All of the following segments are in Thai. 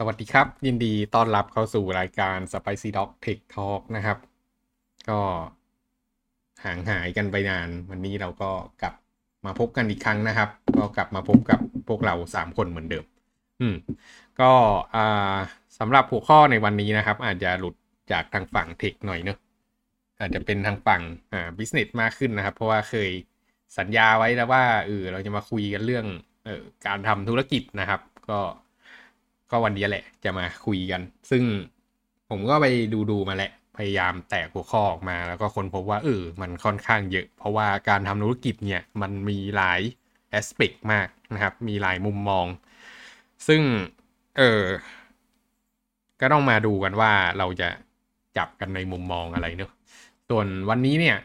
สวัสดีครับยินดีต้อนรับเข้าสู่รายการ Spicy Doc Tech Talk นะครับก็ห่างหายกันไปนานวันนี้เราก็กลับมาพบกันอีกครั้งนะครับก็กลับมาพบกับพวกเรา3คนเหมือนเดิมก็สำหรับหัวข้อในวันนี้นะครับอาจจะหลุดจากทางฝั่ง Tech หน่อยเนอะอาจจะเป็นทางฝั่งBusiness มากขึ้นนะครับเพราะว่าเคยสัญญาไว้แล้วว่าเราจะมาคุยกันเรื่องการทำธุรกิจนะครับก็วันนี้แหละจะมาคุยกันซึ่งผมก็ไปดูมาแหละพยายามแตกหัวข้อออกมาแล้วก็ค้นพบว่ามันค่อนข้างเยอะเพราะว่าการทำธุรกิจเนี่ยมันมีหลาย aspect มากนะครับมีหลายมุมมองซึ่งก็ต้องมาดูกันว่าเราจะจับกันในมุมมองอะไรเนอะส่วนวันนี้เนี่ย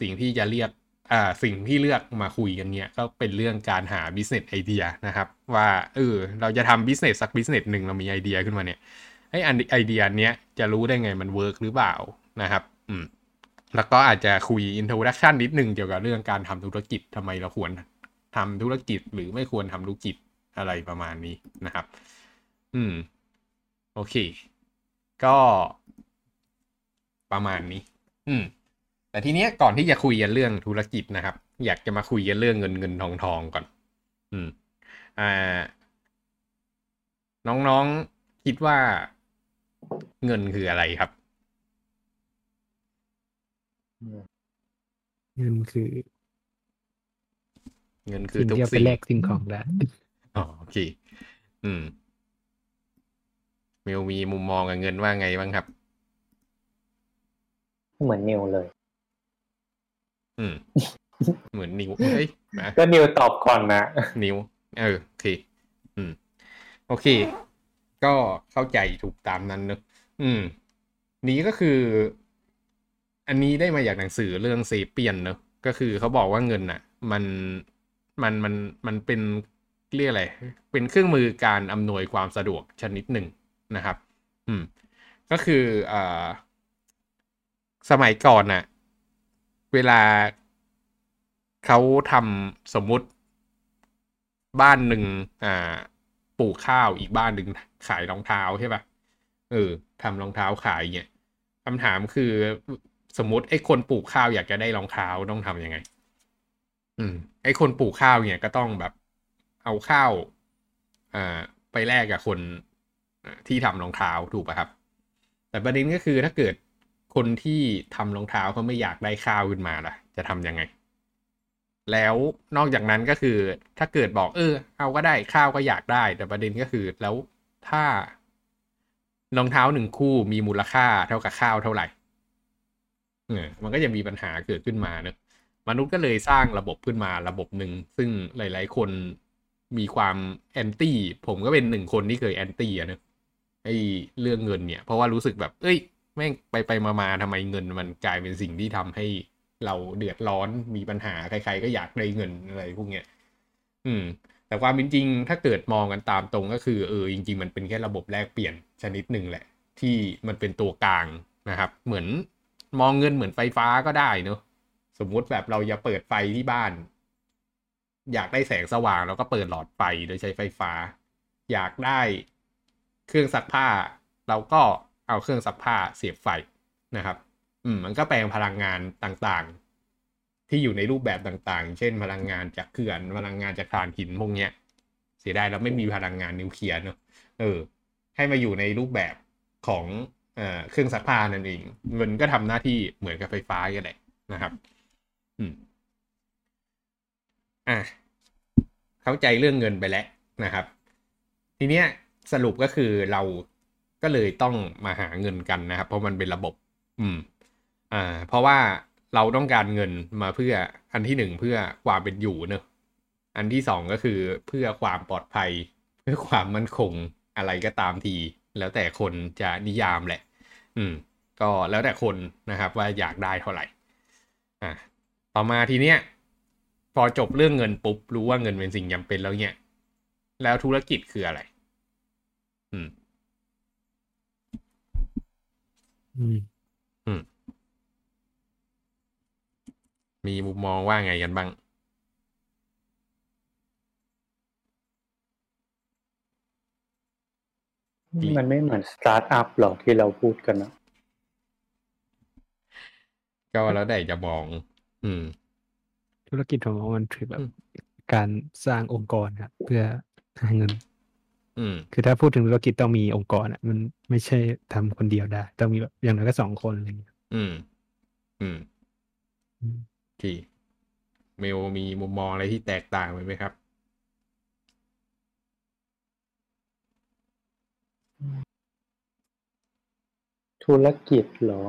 สิ่งที่เลือกมาคุยกันเนี่ยก็เป็นเรื่องการหา business idea นะครับว่าเราจะทำ business สัก business หนึ่งเรามีไอเดียขึ้นมาเนี่ยไอเดียเนี้ยจะรู้ได้ไงมัน work หรือเปล่านะครับแล้วก็อาจจะคุย introduction นิดนึงเกี่ยวกับเรื่องการทำธุรกิจทำไมเราควรทำธุรกิจหรือไม่ควรทำธุรกิจอะไรประมาณนี้นะครับโอเคก็ประมาณนี้แต่ทีเนี้ยก่อนที่จะคุยกันเรื่องธุรกิจนะครับอยากจะมาคุยกันเรื่องเงินทองก่อนน้องๆคิดว่าเงินคืออะไรครับเงินคือทุกสิ่งที่เอาไปแลกสิ่งของได้โอเคมีมุมมองกับเงินว่าไงบ้างครับเหมือนนิวเลยเหมือนนิวเฮ้ยก็นิวตอบก่อนนะนิวโอเคโอเคก็เข้าใจถูกตามนั้นเนอะนี้ก็คืออันนี้ได้มาจากหนังสือเรื่องเซเปียนเนอะก็คือเขาบอกว่าเงินน่ะมันเป็นเรียกอะไรเป็นเครื่องมือการอำนวยความสะดวกชนิดหนึ่งนะครับก็คือสมัยก่อนน่ะเวลาเขาทำสมมุติบ้านหนึ่งปลูกข้าวอีกบ้านหนึ่งขายรองเท้าใช่ป่ะทำรองเท้าขายเนี่ยคำถามคือสมมุติไอ้คนปลูกข้าวอยากจะได้รองเท้าต้องทำยังไงไอ้คนปลูกข้าวเนี่ยก็ต้องแบบเอาข้าวไปแลกกับคนที่ทำรองเท้าถูกป่ะครับแต่ประเด็นก็คือถ้าเกิดคนที่ทำรองเท้าเขาไม่อยากได้ข้าวขึ้นมาล่ะจะทำยังไงแล้วนอกจากนั้นก็คือถ้าเกิดบอกเอาก็ได้ข้าวก็อยากได้แต่ประเด็นก็คือแล้วถ้ารองเท้าหนึ่งคู่มีมูลค่าเท่ากับข้าวเท่าไหร่มันก็จะมีปัญหาเกิดขึ้นมาเนอะมนุษย์ก็เลยสร้างระบบขึ้นมาระบบหนึ่งซึ่งหลายๆคนมีความแอนตี้ผมก็เป็นหนึ่งคนที่เคยแอนตี้อะเนอะไอ้เรื่องเงินเนี่ยเพราะว่ารู้สึกแบบแม่งไปมาทำไมเงินมันกลายเป็นสิ่งที่ทำให้เราเดือดร้อนมีปัญหาใครๆก็อยากได้เงินอะไรพวกเนี้ยแต่ความเป็นจริงถ้าเกิดมองกันตามตรงก็คือจริงๆมันเป็นแค่ระบบแลกเปลี่ยนชนิดหนึ่งแหละที่มันเป็นตัวกลางนะครับเหมือนมองเงินเหมือนไฟฟ้าก็ได้เนอะสมมุติแบบเราจะเปิดไฟที่บ้านอยากได้แสงสว่างเราก็เปิดหลอดไฟโดยใช้ไฟฟ้าอยากได้เครื่องซักผ้าเราก็เอาเครื่องซักผ้าเสียบไฟนะครับมันก็แปลงพลังงานต่างๆที่อยู่ในรูปแบบต่างๆเช่นพลังงานจากเขื่อนพลังงานจากถ่านหินพวกเนี้ยเสียดายเราไม่มีพลังงานนิวเคลียร์เนอะให้มาอยู่ในรูปแบบของเครื่องซักผ้านั่นเองมันก็ทำหน้าที่เหมือนกับไฟฟ้ากันแหละนะครับเข้าใจเรื่องเงินไปแล้วนะครับทีเนี้ยสรุปก็คือเราก็เลยต้องมาหาเงินกันนะครับเพราะมันเป็นระบบเพราะว่าเราต้องการเงินมาเพื่ออันที่1เพื่อความเป็นอยู่เนอะอันที่2ก็คือเพื่อความปลอดภัยเพื่อความมั่นคงอะไรก็ตามทีแล้วแต่คนจะนิยามแหละก็แล้วแต่คนนะครับว่าอยากได้เท่าไหร่ต่อมาทีเนี้ยพอจบเรื่องเงินปุ๊บรู้ว่าเงินเป็นสิ่งจำเป็นแล้วเนี่ยแล้วธุรกิจคืออะไรมีมุมมองว่าไงกันบ้าง มันไม่เหมือนสตาร์ทอัพหรอกที่เราพูดกันนะก็แล้วแต่จะมองธุรกิจของมันคือแบบการสร้างองค์กรครับเพื่อหาเงินคือถ้าพูดถึงธุรกิจต้องมีองค์กรอ่ะมันไม่ใช่ทำคนเดียวได้ต้องมีแบบอย่างน้อยก็2คนอะไรอย่างเงี้ยที่เมลมีมุมมองอะไรที่แตกต่างไปไหมครับธุรกิจเหรอ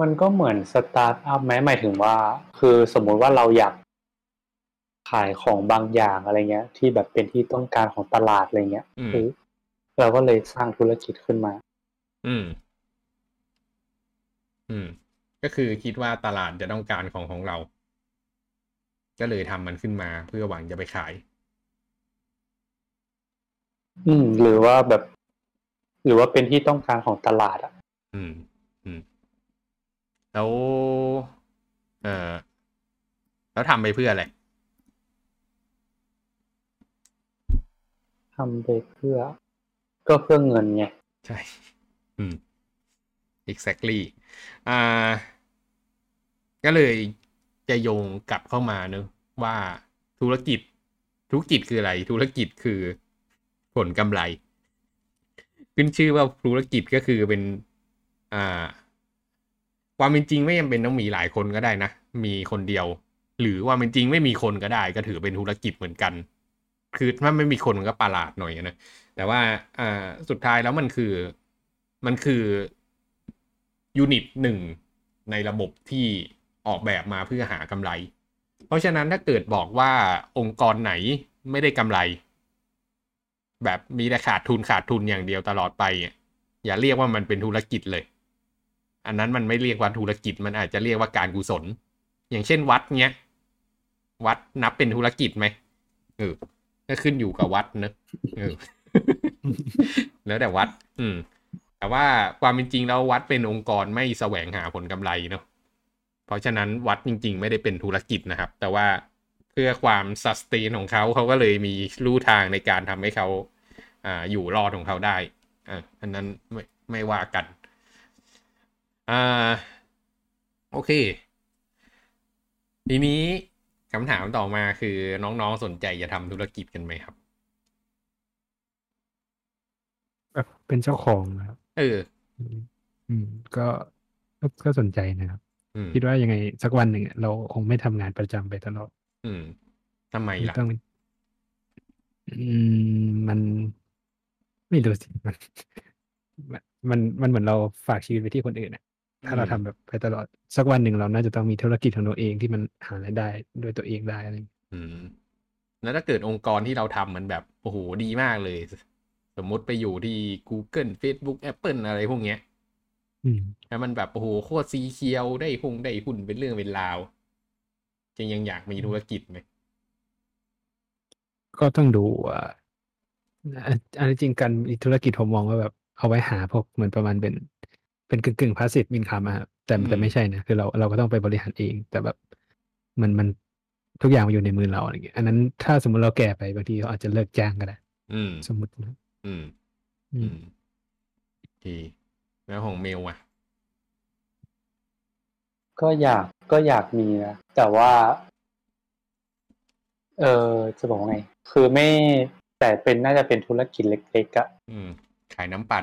มันก็เหมือนสตาร์ทอัพไหมหมายถึงว่าคือสมมุติว่าเราอยากขายของบางอย่างอะไรเงี้ยที่แบบเป็นที่ต้องการของตลาดอะไรเงี้ยเราก็เลยสร้างธุรกิจขึ้นมาก็คือคิดว่าตลาดจะต้องการของเราก็เลยทำมันขึ้นมาเพื่อหวังจะไปขายหรือว่าแบบหรือว่าเป็นที่ต้องการของตลาดอ่ะแล้วแล้วทำไปเพื่ออะไรทำไปเพื่อก็เพื่อเงินไงใช่exactly ก็เลยจะโยงกลับเข้ามาเนอะว่าธุรกิจคืออะไรธุรกิจคือผลกำไรขึ้นชื่อว่าธุรกิจก็คือเป็นความเป็นจริงไม่จำเป็นต้องมีหลายคนก็ได้นะมีคนเดียวหรือว่าเป็นจริงไม่มีคนก็ได้ก็ถือเป็นธุรกิจเหมือนกันคือถ้าไม่มีคนมันก็ประหลาดหน่อยนะแต่ว่าสุดท้ายแล้วมันคือยูนิตหนึ่งในระบบที่ออกแบบมาเพื่อหากำไรเพราะฉะนั้นถ้าเกิดบอกว่าองค์กรไหนไม่ได้กำไรแบบมีแต่ขาดทุนอย่างเดียวตลอดไปอย่าเรียกว่ามันเป็นธุรกิจเลยอันนั้นมันไม่เรียกว่าธุรกิจมันอาจจะเรียกว่าการกุศลอย่างเช่นวัดเนี้ยวัดนับเป็นธุรกิจไหมก็ขึ้นอยู่กับวัดนะแล้วแต่วัดแต่ว่าความเป็นจริงแล้ววัดเป็นองค์กรไม่แสวงหาผลกำไรเนาะเพราะฉะนั้นวัดจริงๆไม่ได้เป็นธุรกิจนะครับแต่ว่าเพื่อความซัสเทนของเขาก็เลยมีลู่ทางในการทำให้เขาอยู่รอดของเขาได้อันนั้นไม่ว่ากันโอเคทีนี้คำถามต่อมาคือน้องๆสนใจจะทำธุรกิจกันไหมครับเป็นเจ้าของนะครับก็สนใจนะครับคิดว่ายังไงสักวันหนึ่งเราคงไม่ทำงานประจำไปตลอดทำไมล่ะมันไม่รู้สิมันเหมือนเราฝากชีวิตไว้ที่คนอื่นนะถ้าเราทำแบบไปตลอดสักวันหนึ่งเราน่าจะต้องมีธุรกิจของตัวเองที่มันหารายได้ด้วยตัวเองได้อะไรแล้วถ้าเกิดองค์กรที่เราทำมันแบบโอ้โหดีมากเลยสมมติไปอยู่ที่ Google Facebook Apple อะไรพวกเนี้ยแล้วมันแบบโอ้โหโคตรสีเขียวได้หุ้นเป็นเรื่องเป็นราวจริงยังอยากมีธุรกิจไหมก็ต้องดูอันจริงกันธุรกิจผมมองว่าแบบเอาไว้หาพวกเหมือนประมาณเป็นกึ่งพาสซีฟอินคัมอะแต่ไม่ใช่นะคือเราก็ต้องไปบริหารเองแต่แบบมันทุกอย่างมันอยู่ในมือเราอะไรเงี้ยอันนั้นถ้าสมมติเราแก่ไปบางทีเขาอาจจะเลิกจ้างก็ได้สมมตินะดีแล้วของเมลอะก็อยากมีนะแต่ว่าจะบอกไงคือไม่แต่เป็นน่าจะเป็นธุรกิจเล็กๆอะขายน้ำปั่น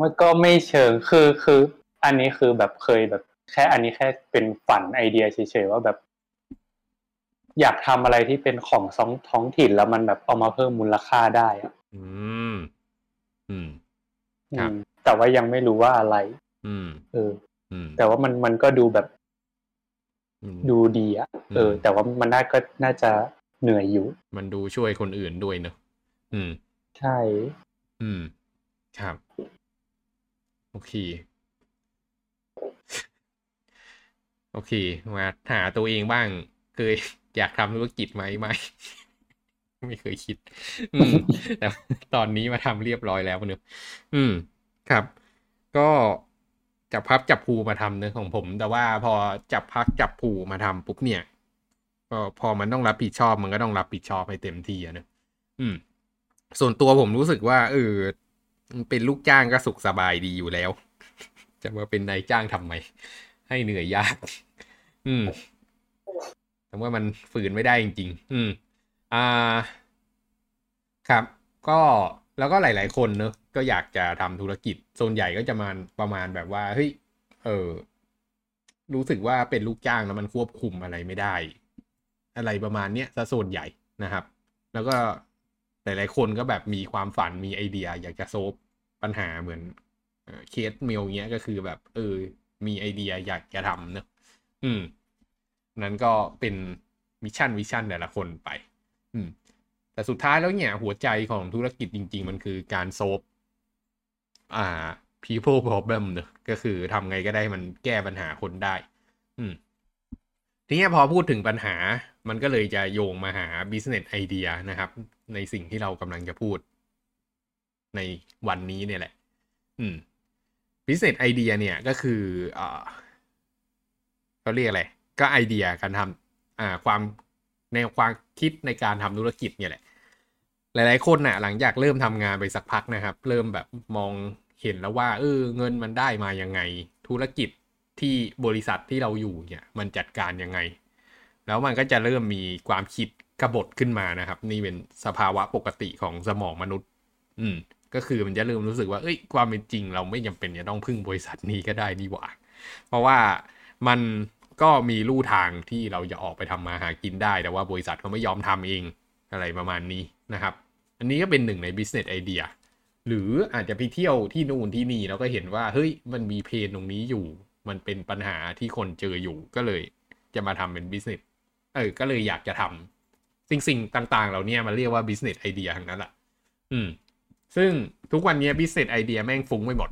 มันก็ไม่เชิงคืออันนี้คือแบบเคยแบบแค่อันนี้แค่เป็นฝันไอเดียเฉยๆว่าแบบอยากทำอะไรที่เป็นของท้องถิ่นแล้วมันแบบเอามาเพิ่มมูลค่าได้อะครับแต่ว่ายังไม่รู้ว่าอะไรแต่ว่ามันก็ดูแบบดูดีอ่ะแต่ว่ามันน่าจะเหนื่อยอยู่มันดูช่วยคนอื่นด้วยเนอะใช่ครับโอเคมาหาตัวเองบ้างเคยอยากทำธุรกิจไหมไม่เคยคิดแต่ตอนนี้มาทำเรียบร้อยแล้วเนอะครับก็จับพักจับผูมาทำเนื้อของผมแต่ว่าพอจับพักจับผูมาทำปุ๊บเนี่ย พอมันต้องรับผิดชอบมันก็ต้องรับผิดชอบให้เต็มที่อ่ะนะส่วนตัวผมรู้สึกว่าเป็นลูกจ้างก็สุขสบายดีอยู่แล้วจะมาเป็นนายจ้างทำไมให้เหนื่อยยากแต่ว่ามันฝืนไม่ได้จริงๆครับก็แล้วก็หลายๆคนเนอะก็อยากจะทำธุรกิจส่วนใหญ่ก็จะมาประมาณแบบว่าเฮ้ยรู้สึกว่าเป็นลูกจ้างแล้วมันควบคุมอะไรไม่ได้อะไรประมาณเนี้ยซะส่วนใหญ่นะครับแล้วก็หลายๆคนก็แบบมีความฝันมีไอเดียอยากจะโซฟปัญหาเหมือนเคสเมลเงี้ยก็คือแบบมีไอเดียอยากจะทำเนอะนั้นก็เป็นมิชชั่นแต่ละคนไปแต่สุดท้ายแล้วเนี่ยหัวใจของธุรกิจจริงๆมันคือการโซฟpeople problem เนอะก็คือทำไงก็ได้มันแก้ปัญหาคนได้ทีนี้พอพูดถึงปัญหามันก็เลยจะโยงมาหา business idea นะครับในสิ่งที่เรากำลังจะพูดในวันนี้เนี่ยแหละbusiness idea เนี่ยก็คือเขาเรียกอะไรก็ไอเดียการทำความในความคิดในการทำธุรกิจเนี่ยแหละหลายๆคนน่ะหลังจากเริ่มทำงานไปสักพักนะครับเริ่มแบบมองเห็นแล้วว่าเงินมันได้มายังไงธุรกิจที่บริษัทที่เราอยู่เนี่ยมันจัดการยังไงแล้วมันก็จะเริ่มมีความคิดกบฏขึ้นมานะครับนี่เป็นสภาวะปกติของสมองมนุษย์ก็คือมันจะเริ่มรู้สึกว่าความเป็นจริงเราไม่จำเป็นจะต้องพึ่งบริษัทนี้ก็ได้นี่หว่าเพราะว่ามันก็มีลู่ทางที่เราจะออกไปทำมาหากินได้แต่ว่าบริษัทเขาไม่ยอมทำเองอะไรประมาณนี้นะครับอันนี้ก็เป็นหนึ่งใน business idea หรืออาจจะไปเที่ยวที่นู่นที่นี่แล้วก็เห็นว่าเฮ้ยมันมีเพนตรงนี้อยู่มันเป็นปัญหาที่คนเจออยู่ก็เลยจะมาทำเป็น business ก็เลยอยากจะทำสิ่งต่างๆเหล่านี้มันเรียกว่า business idea ทั้งนั้นแหละซึ่งทุกวันนี้ business idea แม่งฟุ้งไปหมด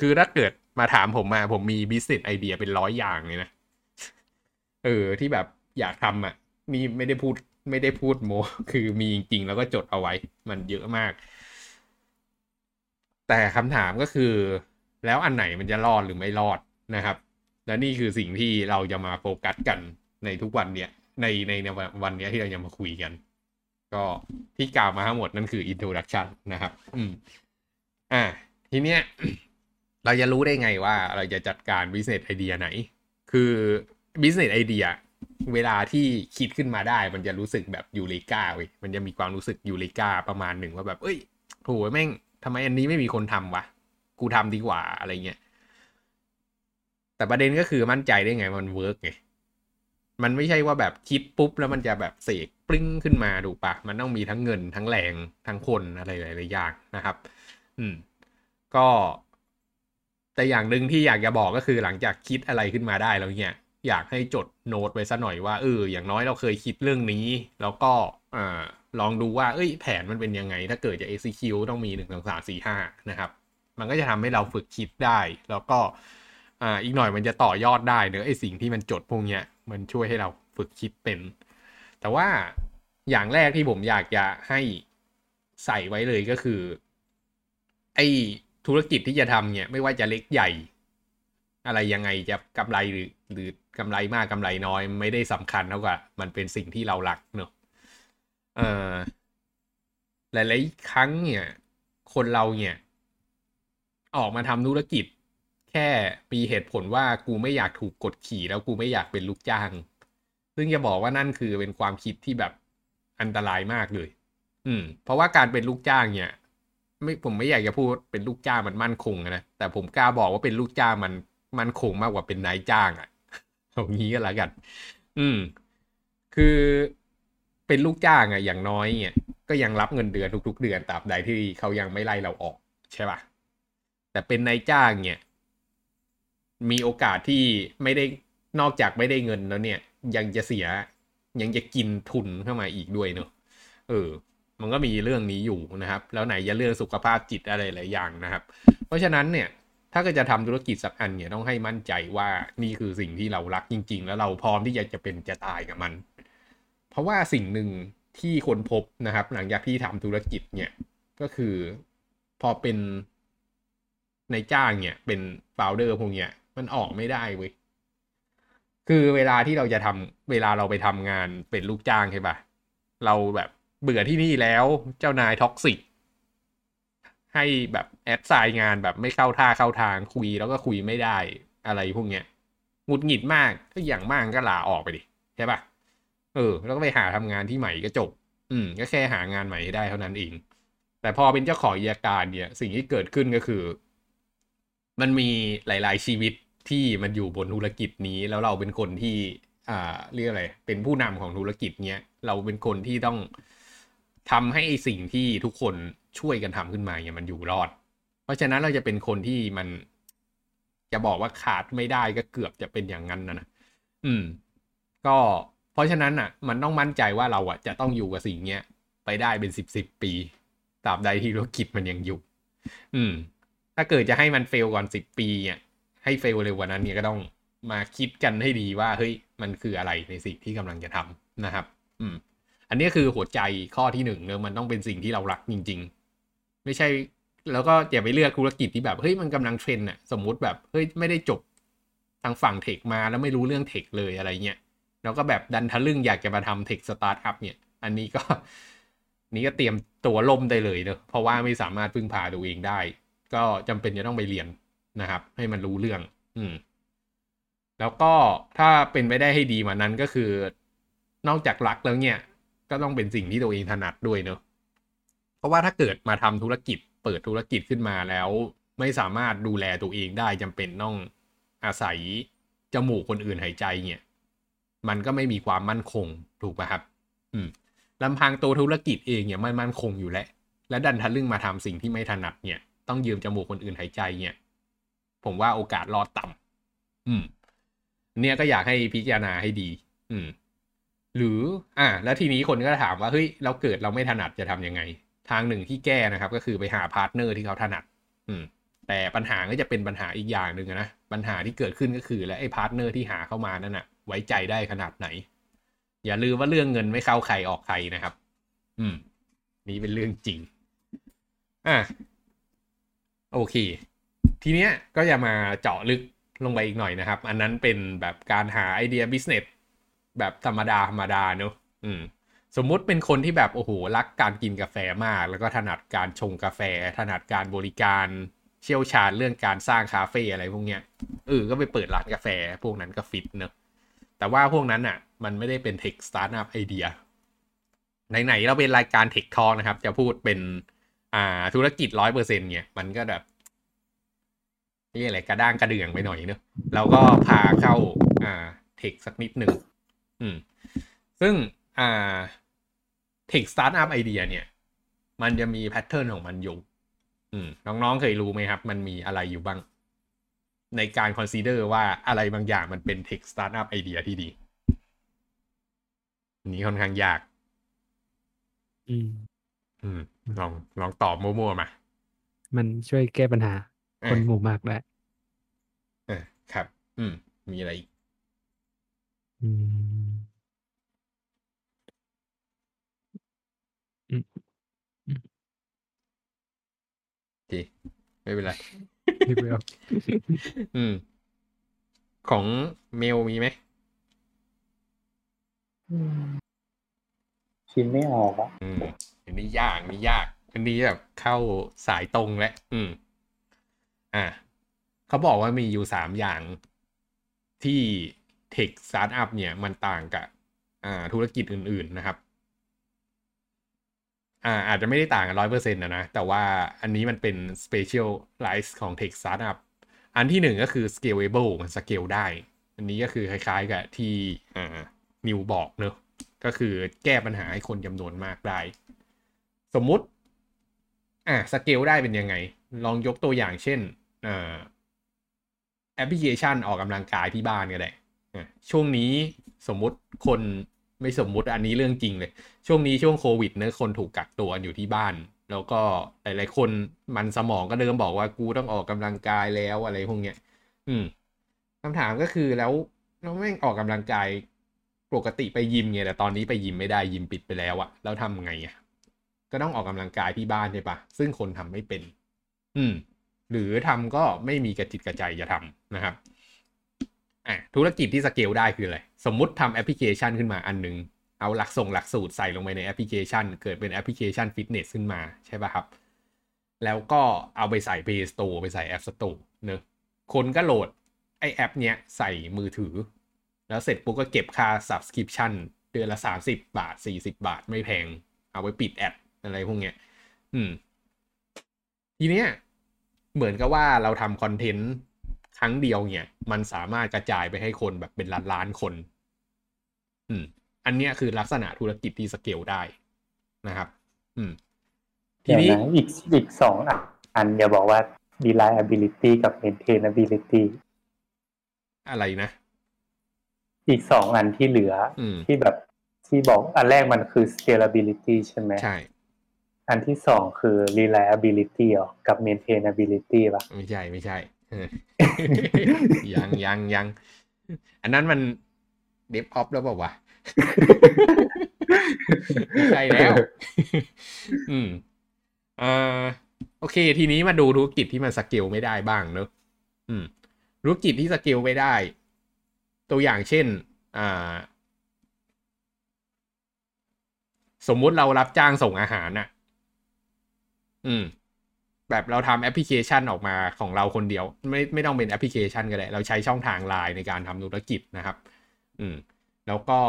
คือถ้าเกิดมาถามผมมาผมมี business idea เป็น100อย่างเลยนะที่แบบอยากทำอ่ะมีไม่ได้พูดโมคือมีจริงๆแล้วก็จดเอาไว้มันเยอะมากแต่คำถามก็คือแล้วอันไหนมันจะรอดหรือไม่รอดนะครับและนี่คือสิ่งที่เราจะมาโฟกัสกันในทุกวันเนี้ยในวันนี้ที่เราจะมาคุยกันก็ที่กล่าวมาทั้งหมดนั่นคือ introduction นะครับทีเนี้ย เราจะรู้ได้ไงว่าเราจะจัดการ business idea ไหนคือ business idea เวลาที่คิดขึ้นมาได้มันจะรู้สึกแบบยูเรกาเว้ยมันจะมีความรู้สึกยูเรกาประมาณหนึ่งว่าแบบโหแม่งทำไมอันนี้ไม่มีคนทำวะกูทำดีกว่าอะไรเงี้ยแต่ประเด็นก็คือมั่นใจได้ไงมันเวิร์กไงมันไม่ใช่ว่าแบบคิดปุ๊บแล้วมันจะแบบเสกปลิ้งขึ้นมาถูกปะมันต้องมีทั้งเงินทั้งแรงทั้งคนอะไรหลายๆอย่างนะครับก็แต่อย่างนึงที่อยากจะบอกก็คือหลังจากคิดอะไรขึ้นมาได้แล้วเนี่ยอยากให้จดโน้ตไว้ซะหน่อยว่าอย่างน้อยเราเคยคิดเรื่องนี้แล้วก็ลองดูว่าแผนมันเป็นยังไงถ้าเกิดจะ execute ต้องมี 1, 2, 3, 4, 5 นะครับมันก็จะทำให้เราฝึกคิดได้แล้วก็อีกหน่อยมันจะต่อยอดได้เนอะไอสิ่งที่มันจดพวกเนี้ยมันช่วยให้เราฝึกคิดเป็นแต่ว่าอย่างแรกที่ผมอยากจะให้ใส่ไว้เลยก็คือไอธุรกิจที่จะทำเนี่ยไม่ว่าจะเล็กใหญ่อะไรยังไงจะกำไรหรือกำไรมากกำไรน้อยไม่ได้สำคัญเท่ากับมันเป็นสิ่งที่เรารักเนอะหลายๆครั้งเนี่ยคนเราเนี่ยออกมาทำธุรกิจแค่มีเหตุผลว่ากูไม่อยากถูกกดขี่แล้วกูไม่อยากเป็นลูกจ้างซึ่งจะบอกว่านั่นคือเป็นความคิดที่แบบอันตรายมากเลยเพราะว่าการเป็นลูกจ้างเนี่ยผมไม่อยากจะพูดเป็นลูกจ้างมันมั่นคงนะแต่ผมกล้าบอกว่าเป็นลูกจ้างมันมั่นคงมากกว่าเป็นนายจ้างอ่ะเอางี้ก็แล้วกันคือเป็นลูกจ้างอ่ะอย่างน้อยเนี่ยก็ยังรับเงินเดือนทุกๆเดือนตราบใดที่เขายังไม่ไล่เราออกใช่ป่ะแต่เป็นนายจ้างเนี่ยมีโอกาสที่ไม่ได้นอกจากไม่ได้เงินแล้วเนี่ยยังจะกินทุนเข้ามาอีกด้วยเนอะมันก็มีเรื่องนี้อยู่นะครับแล้วไหนจะเรื่องสุขภาพจิตอะไรหลายอย่างนะครับเพราะฉะนั้นเนี่ยถ้าเกิดจะทำธุรกิจสักอันเนี่ยต้องให้มั่นใจว่านี่คือสิ่งที่เรารักจริงๆแล้วเราพร้อมที่จะเป็นจะตายกับมันเพราะว่าสิ่งหนึ่งที่คนพบนะครับหลังจากที่ทำธุรกิจเนี่ยก็คือพอเป็นนายจ้างเนี่ยเป็นฟาวเดอร์พวกเนี้ยมันออกไม่ได้เว้ย คือเวลาที่เราจะทำเวลาเราไปทำงานเป็นลูกจ้างใช่ป่ะเราแบบเบื่อที่นี่แล้วเจ้านายท็อกซิกให้แบบแอดไซน์งานแบบไม่เข้าท่าเข้าทางคุยแล้วก็คุยไม่ได้อะไรพวกเนี้ยหงุดหงิดมากก็อย่างมากก็ลาออกไปดิใช่ป่ะแล้วก็ไปหาทำงานที่ใหม่ก็จบก็แค่หางานใหม่ให้ได้เท่านั้นเองแต่พอเป็นเจ้าของกิจการเนี่ยสิ่งที่เกิดขึ้นก็คือมันมีหลายๆชีวิตที่มันอยู่บนธุรกิจนี้แล้วเราเป็นคนที่เรียกอะไรเป็นผู้นำของธุรกิจเนี้ยเราเป็นคนที่ต้องทำให้สิ่งที่ทุกคนช่วยกันทำขึ้นมาเนี่ยมันอยู่รอดเพราะฉะนั้นเราจะเป็นคนที่มันจะบอกว่าขาดไม่ได้ก็เกือบจะเป็นอย่างนั้นนะก็เพราะฉะนั้นอ่ะมันต้องมั่นใจว่าเราอ่ะจะต้องอยู่กับสิ่งเนี้ยไปได้เป็น10ปีตราบใดที่ธุรกิจมันยังอยู่ถ้าเกิดจะให้มันเฟลก่อน10ปีเนี่ยให้เฟลเร็วกว่านั้นเนี่ยก็ต้องมาคิดกันให้ดีว่าเฮ้ยมันคืออะไรในสิ่งที่กำลังจะทำนะครับอันนี้คือหัวใจข้อที่1เนอะมันต้องเป็นสิ่งที่เรารักจริงๆไม่ใช่แล้วก็อย่าไปเลือกธุรกิจที่แบบเฮ้ยมันกำลังเทรนด์น่ะสมมุติแบบเฮ้ยไม่ได้จบทางฝั่งเทคมาแล้วไม่รู้เรื่องเทคเลยอะไรเงี้ยแล้วก็แบบดันทะลึ่งอยากจะมาทำเทคสตาร์ทอัพเนี่ยอันนี้ก็เตรียมตัวล่มได้เลยเนอะเพราะว่าไม่สามารถพึ่งพาตัวเองได้ก็จำเป็นจะต้องไปเรียนนะครับให้มันรู้เรื่องแล้วก็ถ้าเป็นไปได้ให้ดีกว่านั้นก็คือนอกจากรักแล้วเนี่ยก็ต้องเป็นสิ่งที่ตัวเองถนัดด้วยเนอะเพราะว่าถ้าเกิดมาทำธุรกิจเปิดธุรกิจขึ้นมาแล้วไม่สามารถดูแลตัวเองได้จำเป็นต้องอาศัยจมูกคนอื่นหายใจเนี่ยมันก็ไม่มีความมั่นคงถูกป่ะครับลำพังตัวธุรกิจเองเนี่ยมันมั่นคงอยู่แล้วและดันทะลึ่งมาทำสิ่งที่ไม่ถนัดเนี่ยต้องยืมจมูกคนอื่นหายใจเนี่ยผมว่าโอกาสรอดต่ำเนี่ยก็อยากให้พิจารณาให้ดีหรือแล้วทีนี้คนก็ถามว่าเฮ้ยเราเกิดเราไม่ถนัดจะทำยังไงทางหนึ่งที่แก้นะครับก็คือไปหาพาร์ทเนอร์ที่เขาถนัดแต่ปัญหาก็จะเป็นปัญหาอีกอย่างหนึ่งนะปัญหาที่เกิดขึ้นก็คือและไอ้พาร์ทเนอร์ที่หาเข้ามานั่นน่ะไว้ใจได้ขนาดไหนอย่าลืมว่าเรื่องเงินไม่เข้าใครออกใครนะครับนี่เป็นเรื่องจริงโอเคทีเนี้ยก็จะมาเจาะลึกลงไปอีกหน่อยนะครับอันนั้นเป็นแบบการหาไอเดียบิสเนสแบบธรรมดาเนอะสมมุติเป็นคนที่แบบโอ้โหรักการกินกาแฟมากแล้วก็ถนัดการชงกาแฟถนัดการบริการเชี่ยวชาญเรื่องการสร้างคาเฟ่อะไรพวกเนี้ยก็ไปเปิดร้านกาแฟพวกนั้นก็ฟิตเนอะแต่ว่าพวกนั้นอ่ะมันไม่ได้เป็นเทคสตาร์ทอัพไอเดียไหนๆเราเป็นรายการเทคทอล์คนะครับจะพูดเป็นธุรกิจ 100% เนี่ยมันก็แบบนี่อะไรกระด้างกระเดื่องไปหน่อยเนอะเราก็พาเข้าเทคสักนิดหนึ่งซึ่งเทคสตาร์ทอัพไอเดียเนี่ยมันจะมีแพทเทิร์นของมันอยู่น้องๆเคยรู้ไหมครับมันมีอะไรอยู่บ้างในการคอนซีเดอร์ว่าอะไรบางอย่างมันเป็นเทคสตาร์ทอัพไอเดียที่ดีนี้ค่อนข้างยากลองตอบมั่วๆมามันช่วยแก้ปัญหาคนหมู่มากแล้วครับมีอะไรอีกโอเคไม่เป็นไรไม่เป็นไรของเมลมีไหมคิดไม่ออกอ่ะอันนี้ยากอันนี้แบบเข้าสายตรงแล้วเขาบอกว่ามีอยู่3อย่างที่เทคสตาร์ทอัพเนี่ยมันต่างกับธุรกิจอื่นๆนะครับอาจจะไม่ได้ต่างกัน 100% นะแต่ว่าอันนี้มันเป็น specialize ของ Tech Startup อันที่1ก็คือ scalable มัน scale ได้อันนี้ก็คือคล้ายๆกับที่นิวบอกเนอะก็คือแก้ปัญหาให้คนจำนวนมากได้สมมุติscale ได้เป็นยังไงลองยกตัวอย่างเช่นแอปพลิเคชันออกกำลังกายที่บ้านก็ได้ช่วงนี้สมมุติคนไม่สมมุติอันนี้เรื่องจริงเลยช่วงนี้ช่วงโควิดเนอะคนถูกกักตัวอยู่ที่บ้านแล้วก็หลายๆคนมันสมองก็เริ่มบอกว่ากูต้องออกกำลังกายแล้วอะไรพวกเนี้ยคำถามก็คือแล้วแม่งออกกำลังกายปกติไปยิมไงแต่ตอนนี้ไปยิมไม่ได้ยิมปิดไปแล้วอะแล้วทำไงอะก็ต้องออกกำลังกายที่บ้านใช่ปะซึ่งคนทำไม่เป็นหรือทำก็ไม่มีกระจิตกระใจจะทำนะครับ ธุรกิจที่สเกลได้คืออะไรสมมุติทำแอปพลิเคชันขึ้นมาอันนึงเอาหลักสูตรใส่ลงไปในแอปพลิเคชันเกิดเป็นแอปพลิเคชันฟิตเนสขึ้นมาใช่ป่ะครับแล้วก็เอาไปใส่ Play Store ไปใส่ App Store เนอะคนก็โหลดไอแอปเนี้ยใส่มือถือแล้วเสร็จปุ๊บ ก็เก็บค่า Subscription เดือนละ30 บาท40 บาทไม่แพงเอาไปปิดแอดอะไรพวกเนี้ยทีเนี้ยเหมือนกับว่าเราทำคอนเทนต์ครั้งเดียวเนี่ยมันสามารถกระจายไปให้คนแบบเป็นล้านๆคนอันเนี้ยคือลักษณะธุรกิจที่สเกลได้นะครับทีนี้อีก2อันอย่าบอกว่า reliability กับ maintainability อะไรนะอีก2อันที่เหลือที่แบบที่บอกอันแรกมันคือ scalability ใช่ไหมใช่อันที่2คือ reliability หรอกับ maintainability ป่ะไม่ใช่ยังอันนั้นมัน DevOps แล้วเปล่าวะใช่แล้วโอเคทีนี้มาดูธุรกิจที่มันสเกลไม่ได้บ้างเนอะธุรกิจที่สเกลไม่ได้ตัวอย่างเช่นสมมุติเรารับจ้างส่งอาหารน่ะแบบเราทำแอปพลิเคชันออกมาของเราคนเดียวไม่ต้องเป็นแอปพลิเคชันก็ได้เราใช้ช่องทาง LINE ในการทำธุรกิจนะครับแล้วก็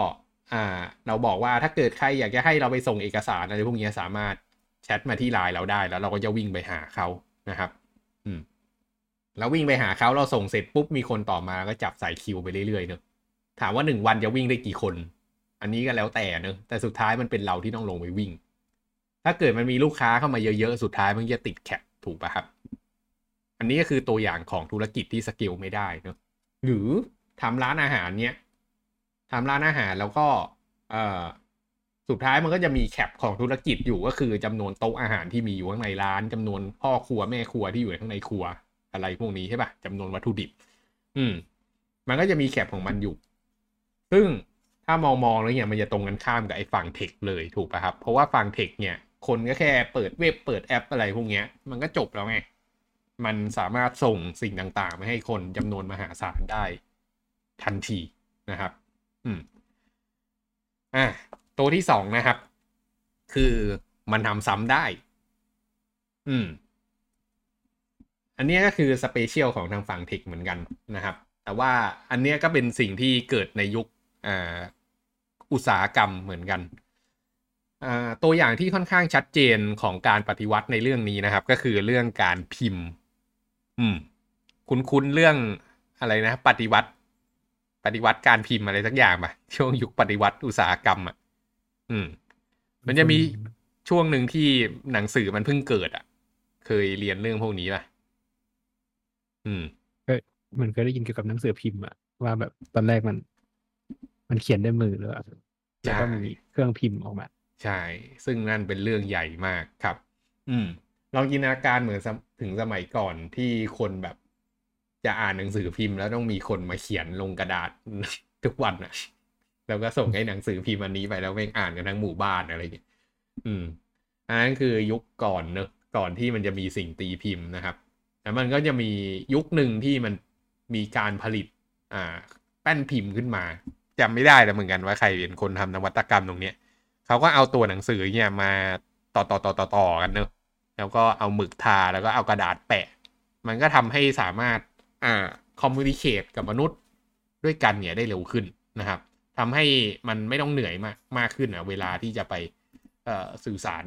เราบอกว่าถ้าเกิดใครอยากจะให้เราไปส่งเอกสารอะไรพวกนี้สามารถแชทมาที่ LINE เราได้แล้วเราก็จะวิ่งไปหาเขานะครับแล้ววิ่งไปหาเขาเราส่งเสร็จปุ๊บมีคนต่อมาก็จับใส่คิวไปเรื่อยๆเนอะถามว่า1วันจะวิ่งได้กี่คนอันนี้ก็แล้วแต่เนอะแต่สุดท้ายมันเป็นเราที่ต้องลงไปวิ่งถ้าเกิดมันมีลูกค้าเข้ามาเยอะๆสุดท้ายมันจะติดแคปถูกป่ะครับอันนี้ก็คือตัวอย่างของธุรกิจที่สเกลไม่ได้เนอะหรือทำร้านอาหารเนี้ยทำร้านอาหารแล้วก็สุดท้ายมันก็จะมีแคปของธุรกิจอยู่ก็คือจำนวนโต๊ะอาหารที่มีอยู่ข้างในร้านจำนวนพ่อครัวแม่ครัวที่อยู่ข้างในครัวอะไรพวกนี้ใช่ป่ะจำนวนวัตถุดิบมันก็จะมีแคปของมันอยู่ซึ่งถ้ามองแล้วเนี่ยมันจะตรงกันข้ามกับไอ้ฝั่งเทคเลยถูกป่ะครับเพราะว่าฝั่งเทคเนี่ยคนก็แค่เปิดเว็บเปิดแอปอะไรพวกเนี้ยมันก็จบแล้วไงมันสามารถส่งสิ่งต่างๆไปให้คนจำนวนมหาศาลได้ทันทีนะครับตัวที่2นะครับคือมันทำซ้ำได้อันนี้ก็คือสเปเชียลของทางฝั่งเทคเหมือนกันนะครับแต่ว่าอันนี้ก็เป็นสิ่งที่เกิดในยุคอุตสาหกรรมเหมือนกันตัวอย่างที่ค่อนข้างชัดเจนของการปฏิวัติในเรื่องนี้นะครับก็คือเรื่องการพิมพ์คุ้นๆเรื่องอะไรนะปฏิวัติการพิมพ์อะไรสักอย่างป่ะช่วงยุคปฏิวัติอุตสาหกรรมอ่ะมันจะมีช่วงนึงที่หนังสือมันเพิ่งเกิดอ่ะเคยเรียนเรื่องพวกนี้ป่ะก็มันก็ได้ยินเกี่ยวกับหนังสือพิมพ์อ่ะว่าแบบตอนแรกมันเขียนด้วยมือแล้วแล้วก็มีเครื่องพิมพ์ออกมาใช่ซึ่งนั่นเป็นเรื่องใหญ่มากครับลองจินตนาการเหมือนถึงสมัยก่อนที่คนแบบจะอ่านหนังสือพิมพ์แล้วต้องมีคนมาเขียนลงกระดาษทุกวันนะแล้วก็ส่งให้หนังสือพิมพ์อันนี้ไปแล้วแม่งอ่านกันทั้งหมู่บ้านอะไรอย่างเงี้ยอันนั้นคือยุคก่อนเนอะก่อนที่มันจะมีสิ่งตีพิมพ์นะครับแล้วมันก็จะมียุคหนึ่งที่มันมีการผลิตแป้นพิมพ์ขึ้นมาจำไม่ได้แล้วเหมือนกันว่าใครเป็นคนทำนวัตกรรมตรงเนี้ยเขาก็เอาตัวหนังสือเนี่ยมาต่อกันเนอะแล้วก็เอาหมึกทาแล้วก็เอากระดาษแปะมันก็ทำให้สามารถคอมมูนิเคตกับมนุษย์ด้วยกันเนี่ยได้เร็วขึ้นนะครับทำให้มันไม่ต้องเหนื่อยมากขึ้นนะเวลาที่จะไปสื่อสาร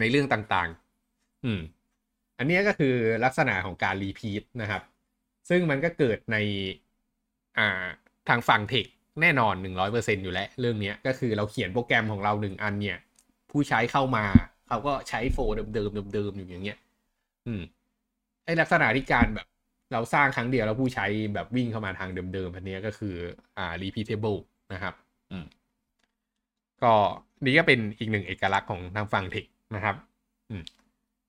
ในเรื่องต่างๆอันนี้ก็คือลักษณะของการรีพีทนะครับซึ่งมันก็เกิดในทางฝั่งเทคแน่นอน 100% อยู่แล้วเรื่องนี้ก็คือเราเขียนโปรแกรมของเรา1อันเนี่ยผู้ใช้เข้ามาเขาก็ใช้โฟล์เดิมๆอยู่อย่างเงี้ยไอ้ลักษณะที่การแบบเราสร้างครั้งเดียวแล้วผู้ใช้แบบวิ่งเข้ามาทางเดิมๆอันนี้ก็คือrepeatable นะครับก็นี่ก็เป็นอีกหนึ่งเอกลักษณ์ของทางฝั่งเทคนะครับ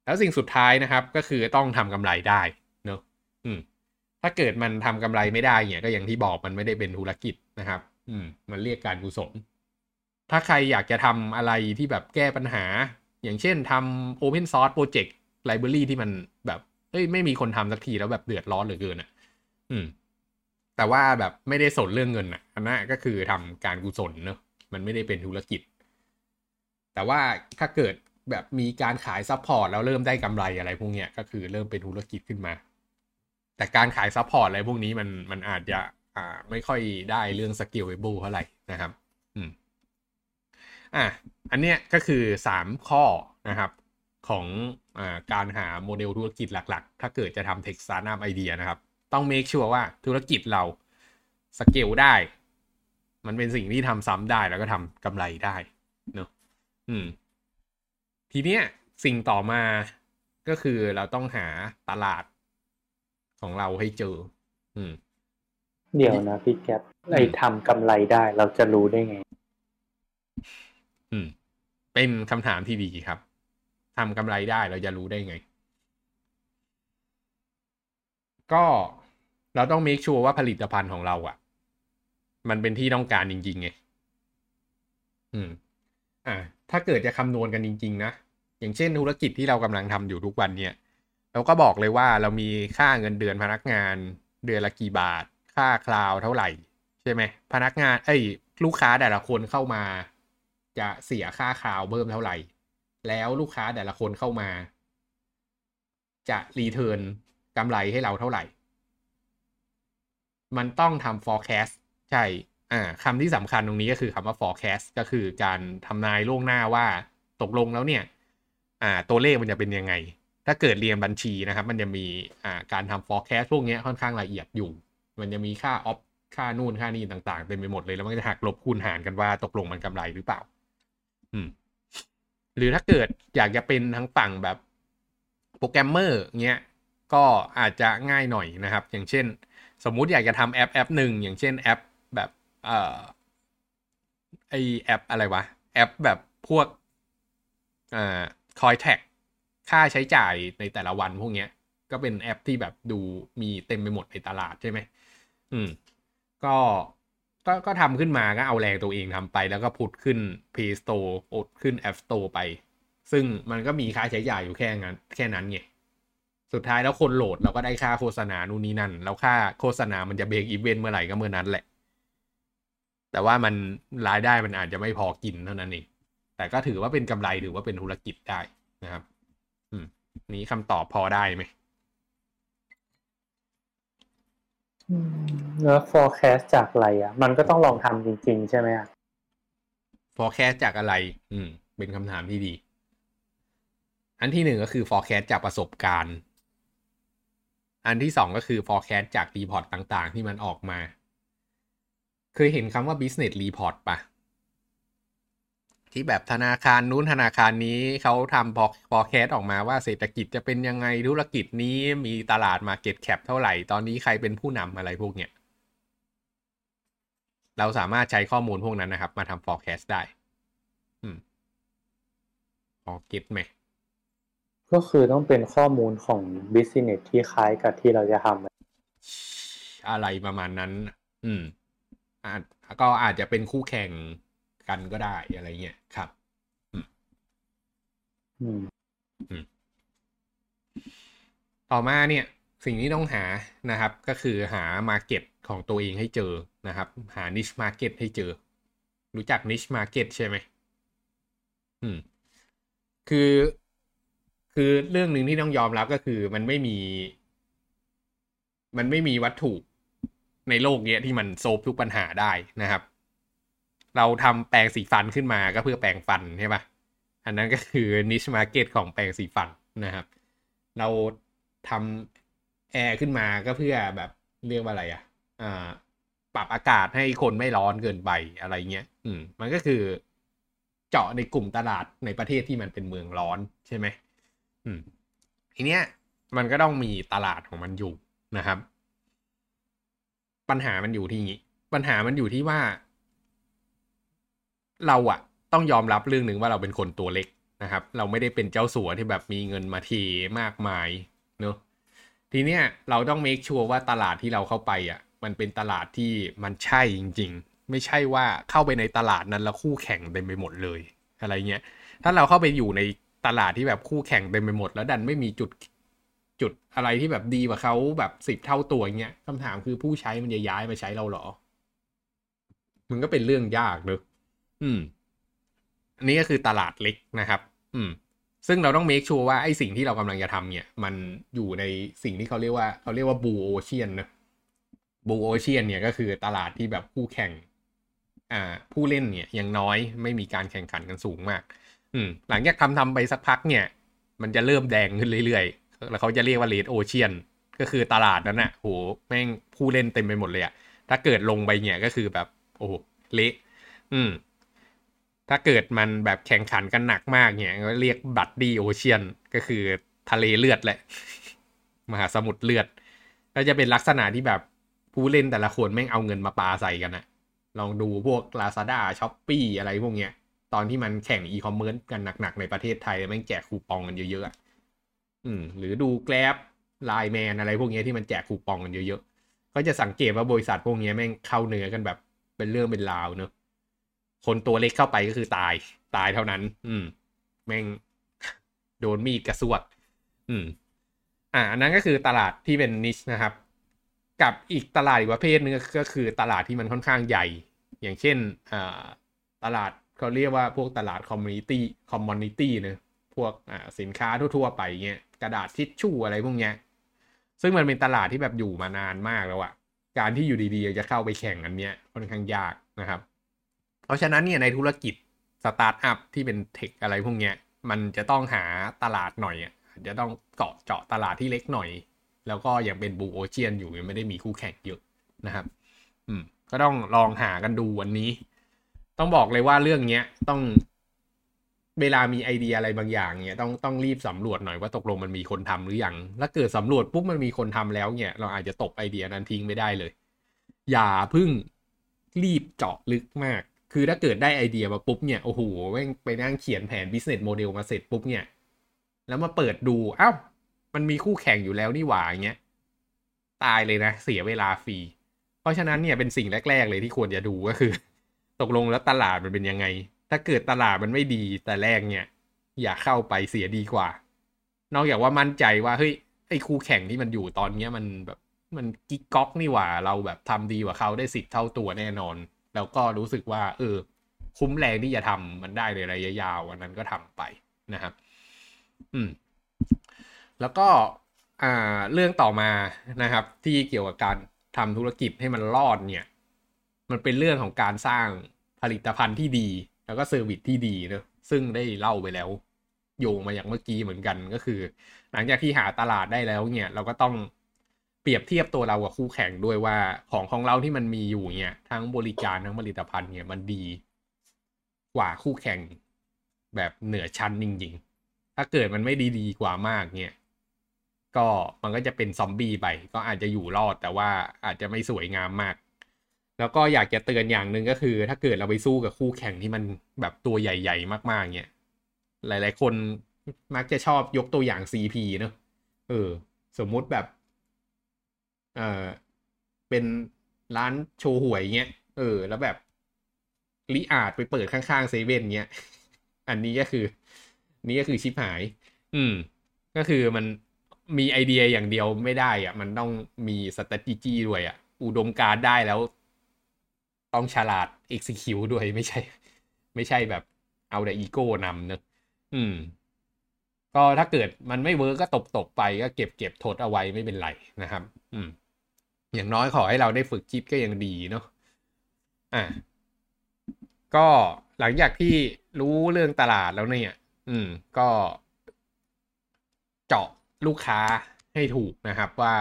แล้วสิ่งสุดท้ายนะครับก็คือต้องทำกำไรได้เนอะถ้าเกิดมันทำกำไรไม่ได้เนี่ยก็อย่างที่บอกมันไม่ได้เป็นธุรกิจนะครับมันเรียกการกุศลถ้าใครอยากจะทำอะไรที่แบบแก้ปัญหาอย่างเช่นทำ open source project library ที่มันแบบไม่มีคนทำสักทีแล้วแบบเดือดร้อนเหลือเกินอ่ะ แต่ว่าแบบไม่ได้สนเรื่องเงินอ่ะอันนั้นก็คือทำการกุศลเนอะมันไม่ได้เป็นธุรกิจแต่ว่าถ้าเกิดแบบมีการขายซัพพอร์ตแล้วเริ่มได้กำไรอะไรพวกเนี้ยก็คือเริ่มเป็นธุรกิจขึ้นมาแต่การขายซัพพอร์ตอะไรพวกนี้มันอาจจะไม่ค่อยได้เรื่อง scalable เท่าไหร่นะครับอันเนี้ยก็คือ3ข้อนะครับของการหาโมเดลธุรกิจหลักๆถ้าเกิดจะทำ Tech Startup Idea นะครับต้อง make sure ว่าธุรกิจเราสเกลได้มันเป็นสิ่งที่ทำซ้ำได้แล้วก็ทำกำไรได้เนอะทีเนี้ยสิ่งต่อมาก็คือเราต้องหาตลาดของเราให้เจอเดี๋ยวนะพี่แก๊ปไอ้ทำกำไรได้เราจะรู้ได้ไงเป็นคำถามที่ดีครับทำกำไรได้เราจะรู้ได้ไงก็เราต้อง make sure ว่าผลิตภัณฑ์ของเราอ่ะมันเป็นที่ต้องการจริงๆไงถ้าเกิดจะคำนวณกันจริงๆนะอย่างเช่นธุรกิจที่เรากำลังทำอยู่ทุกวันเนี่ยเราก็บอกเลยว่าเรามีค่าเงินเดือนพนักงานเดือนละกี่บาทค่าคลาวเท่าไหร่ใช่ไหมพนักงานลูกค้าแต่ละคนเข้ามาจะเสียค่าคลาวเพิ่มเท่าไหร่แล้วลูกค้าแต่ละคนเข้ามาจะรีเทิร์นกำไรให้เราเท่าไหร่มันต้องทำ forecast ใช่คำที่สำคัญตรงนี้ก็คือคำว่า forecast ก็คือการทำนายล่วงหน้าว่าตกลงแล้วเนี่ยตัวเลขมันจะเป็นยังไงถ้าเกิดเรียนบัญชีนะครับมันจะมีการทำ forecast พวกนี้ค่อนข้างละเอียดอยู่มันจะมีค่าค่านู่นค่านี่ต่างๆเต็มไปหมดเลยแล้วมันจะหักลบคูณหารกันว่าตกลงมันกำไรหรือเปล่าหรือถ้าเกิดอยากจะเป็นทั้งฝั่งแบบโปรแกรมเมอร์เงี้ยก็อาจจะง่ายหน่อยนะครับอย่างเช่นสมมุติอยากจะทำแอปหนึ่งอย่างเช่นแอปแบบไอแอปอะไรวะแอปแบบพวกคอยแท็กค่าใช้จ่ายในแต่ละวันพวกเนี้ยก็เป็นแอปที่แบบดูมีเต็มไปหมดในตลาดใช่ไหมก็ทำขึ้นมาก็เอาแรงตัวเองทำไปแล้วก็พุทขึ้น Play Store อดขึ้น App Store ไปซึ่งมันก็มีค่าใช้จ่ายอยู่แค่นั้นไงสุดท้ายแล้วคนโหลดเราก็ได้ค่าโฆษณานู่นนี่นั่นแล้วค่าโฆษณามันจะเบรกอีเวนต์เมื่อไหร่ก็เมื่อนั้นแหละแต่ว่ามันรายได้มันอาจจะไม่พอกินเท่านั้นเองแต่ก็ถือว่าเป็นกำไรถือว่าเป็นธุรกิจได้นะครับนี้คำตอบพอได้ไหมแล้ว forecast จากอะไรมันก็ต้องลองทำจริงๆใช่ไหมforecast จากอะไรเป็นคำถามที่ดีอันที่หนึ่งก็คือ forecast จากประสบการณ์อันที่สองก็คือ forecast จาก report ต่างๆที่มันออกมาเคยเห็นคำว่า business report ป่ะที่แบบธนาคารนู้นธนาคารนี้เขาทำforecast ออกมาว่าเศรษฐกิจจะเป็นยังไงธุรกิจนี้มีตลาด market cap เท่าไหร่ตอนนี้ใครเป็นผู้นำอะไรพวกเนี้ยเราสามารถใช้ข้อมูลพวกนั้นนะครับมาทำ forecast ได้พอคิดไหมก็คือต้องเป็นข้อมูลของ business ที่คล้ายกับที่เราจะทำอะไรประมาณนั้นก็อาจจะเป็นคู่แข่งกันก็ได้อะไรเงี้ยครับต่อมาเนี่ยสิ่งที่ต้องหานะครับก็คือหา market ของตัวเองให้เจอนะครับหา niche market ให้เจอรู้จัก niche market ใช่ไหมคือเรื่องนึงที่ต้องยอมรับก็คือมันไม่มีวัตถุในโลกเนี้ยที่มันโซฟทุกปัญหาได้นะครับเราทำแปรงสีฟันขึ้นมาก็เพื่อแปรงฟันใช่ป่ะอันนั้นก็คือ niche market ของแปรงสีฟันนะครับเราทำแอร์ขึ้นมาก็เพื่อแบบเรียกว่าอะไรปรับอากาศให้คนไม่ร้อนเกินไปอะไรเงี้ยมันก็คือเจาะในกลุ่มตลาดในประเทศที่มันเป็นเมืองร้อนใช่ไหมทีเนี้ยมันก็ต้องมีตลาดของมันอยู่นะครับปัญหามันอยู่ที่นี้ปัญหามันอยู่ที่ว่าเราต้องยอมรับเรื่องหนึ่งว่าเราเป็นคนตัวเล็กนะครับเราไม่ได้เป็นเจ้าสัวที่แบบมีเงินมาทีมากมายเนอะทีเนี้ยเราต้อง make sure ว่าตลาดที่เราเข้าไปมันเป็นตลาดที่มันใช่จริงๆไม่ใช่ว่าเข้าไปในตลาดนั้นแล้วคู่แข่งเต็มไปหมดเลยอะไรเงี้ยถ้าเราเข้าไปอยู่ในตลาดที่แบบคู่แข่งเต็มไปหมดแล้วดันไม่มีจุด จุดอะไรที่แบบดีกว่าเขาแบบ10เท่าตัวอย่างเงี้ยคำถามคือผู้ใช้มันจะย้ายมาใช้เราหรอมันก็เป็นเรื่องยากเนอะอันนี้ก็คือตลาดเล็กนะครับซึ่งเราต้อง make sure ว่าไอ้สิ่งที่เรากำลังจะทำเนี่ยมันอยู่ในสิ่งที่เขาเรียกว่า blue ocean นะ blue ocean เนี่ยก็คือตลาดที่แบบคู่แข่งผู้เล่นเนี่ยยังน้อยไม่มีการแข่งขันกันสูงมากหลังจากทำไปสักพักเนี่ยมันจะเริ่มแดงขึ้นเรื่อยๆแล้วเขาจะเรียกว่า red ocean ก็คือตลาดนั้นน่ะโหแม่งผู้เล่นเต็มไปหมดเลยอะถ้าเกิดลงไปเนี่ยก็คือแบบโอ้โหเละถ้าเกิดมันแบบแข่งขันกันหนักมากเนี่ยก็เรียกบัดดี้โอเชียนก็คือทะเลเลือดแหละมหาสมุทรเลือดก็จะเป็นลักษณะที่แบบผู้เล่นแต่ละคนแม่งเอาเงินมาปาใส่กันนะลองดูพวก Lazada Shopee อะไรพวกเนี้ยตอนที่มันแข่งอีคอมเมิร์ซกันหนักๆในประเทศไทยแม่งแจกคูปองกันเยอะๆหรือดู Grab Line Man อะไรพวกเนี้ยที่มันแจกคูปองกันเยอะๆก็จะสังเกตว่าบริษัทพวกเนี้ยแม่งเข้าเนื้อกันแบบเป็นเรื่องเป็นราวเนอะคนตัวเล็กเข้าไปก็คือตายเท่านั้นแม่งโดนมีดกระซวกอันนั้นก็คือตลาดที่เป็นนิชนะครับกับอีกตลาดอีกประเภทนึงก็คือตลาดที่มันค่อนข้างใหญ่อย่างเช่นตลาดเขาเรียกว่าพวกตลาดคอมมูนิตี้นะพวกสินค้าทั่วๆไปเงี้ยกระดาษทิชชู่อะไรพวกเนี้ยซึ่งมันเป็นตลาดที่แบบอยู่มานานมากแล้วอะการที่อยู่ดีๆจะเข้าไปแข่งอันเนี้ยค่อนข้างยากนะครับเพราะฉะนั้นเนี่ยในธุรกิจสตาร์ทอัพที่เป็นเทคอะไรพวกเนี้ยมันจะต้องหาตลาดหน่อยจะต้องเจาะตลาดที่เล็กหน่อยแล้วก็ยังเป็นบูโอเชียนอยู่ยังไม่ได้มีคู่แข่งเยอะนะครับก็ต้องลองหากันดูวันนี้ต้องบอกเลยว่าเรื่องเนี้ยต้องเวลามีไอเดียอะไรบางอย่างเนี่ยต้องรีบสำรวจหน่อยว่าตกลงมันมีคนทำหรือยังถ้าเกิดสำรวจปุ๊บมันมีคนทำแล้วเนี่ยเราอาจจะตบไอเดียนั้นทิ้งไม่ได้เลยอย่าเพิ่งรีบเจาะลึกมากคือถ้าเกิดได้ไอเดียมาปุ๊บเนี่ยโอ้โหแม่งไปนั่งเขียนแผน business model มาเสร็จปุ๊บเนี่ยแล้วมาเปิดดูอ้าวมันมีคู่แข่งอยู่แล้วนี่หว่าอย่างเงี้ยตายเลยนะเสียเวลาฟรีเพราะฉะนั้นเนี่ยเป็นสิ่งแรกๆเลยที่ควรจะดูก็คือตกลงแล้วตลาดมันเป็นยังไงถ้าเกิดตลาดมันไม่ดีแต่แรกเนี่ยอย่าเข้าไปเสียดีกว่านอกจากว่ามั่นใจว่าเฮ้ยไอ้คู่แข่งที่มันอยู่ตอนเนี้ยมันแบบมันกิ๊กก๊อกนี่หว่าเราแบบทำดีกว่าเขาได้10เท่าตัวแน่นอนแล้วก็รู้สึกว่าคุ้มแรงที่จะทำมันได้ในระยะยาวอันนั้นก็ทำไปนะครับแล้วก็เรื่องต่อมานะครับที่เกี่ยวกับการทำธุรกิจให้มันรอดเนี่ยมันเป็นเรื่องของการสร้างผลิตภัณฑ์ที่ดีแล้วก็เซอร์วิสที่ดีนะซึ่งได้เล่าไปแล้วโยงมาอย่างเมื่อกี้เหมือนกันก็คือหลังจากที่หาตลาดได้แล้วเนี่ยเราก็ต้องเปรียบเทียบตัวเรากับคู่แข่งด้วยว่าของเราที่มันมีอยู่เนี่ยทั้งบริการทั้งผลิตภัณฑ์เนี่ยมันดีกว่าคู่แข่งแบบเหนือชั้นจริงๆถ้าเกิดมันไม่ดีกว่ามากเนี่ยก็มันก็จะเป็นซอมบี้ไปก็อาจจะอยู่รอดแต่ว่าอาจจะไม่สวยงามมากแล้วก็อยากจะเตือนอย่างนึงก็คือถ้าเกิดเราไปสู้กับคู่แข่งที่มันแบบตัวใหญ่ๆมากๆเนี่ยหลายๆคนมักจะชอบยกตัวอย่าง CP เนอะสมมติแบบเป็นร้านโชห่วยเงี้ยแล้วแบบลิอาดไปเปิดข้างๆเซเว่นเงี้ยอันนี้ก็คือชิบหายก็คือมันมีไอเดียอย่างเดียวไม่ได้อ่ะมันต้องมี strategy ด้วยอ่ะอุดมการได้แล้วต้องฉลาด execute ด้วยไม่ใช่แบบเอาแต่ ego นำนะก็ถ้าเกิดมันไม่เวิร์กก็ตบไปก็เก็บทดเอาไว้ไม่เป็นไรนะครับอย่างน้อยขอให้เราได้ฝึกคิดก็ยังดีเนาะก็หลังจากที่รู้เรื่องตลาดแล้วเนี่ยก็เจาะลูกค้าให้ถูกนะครับว่า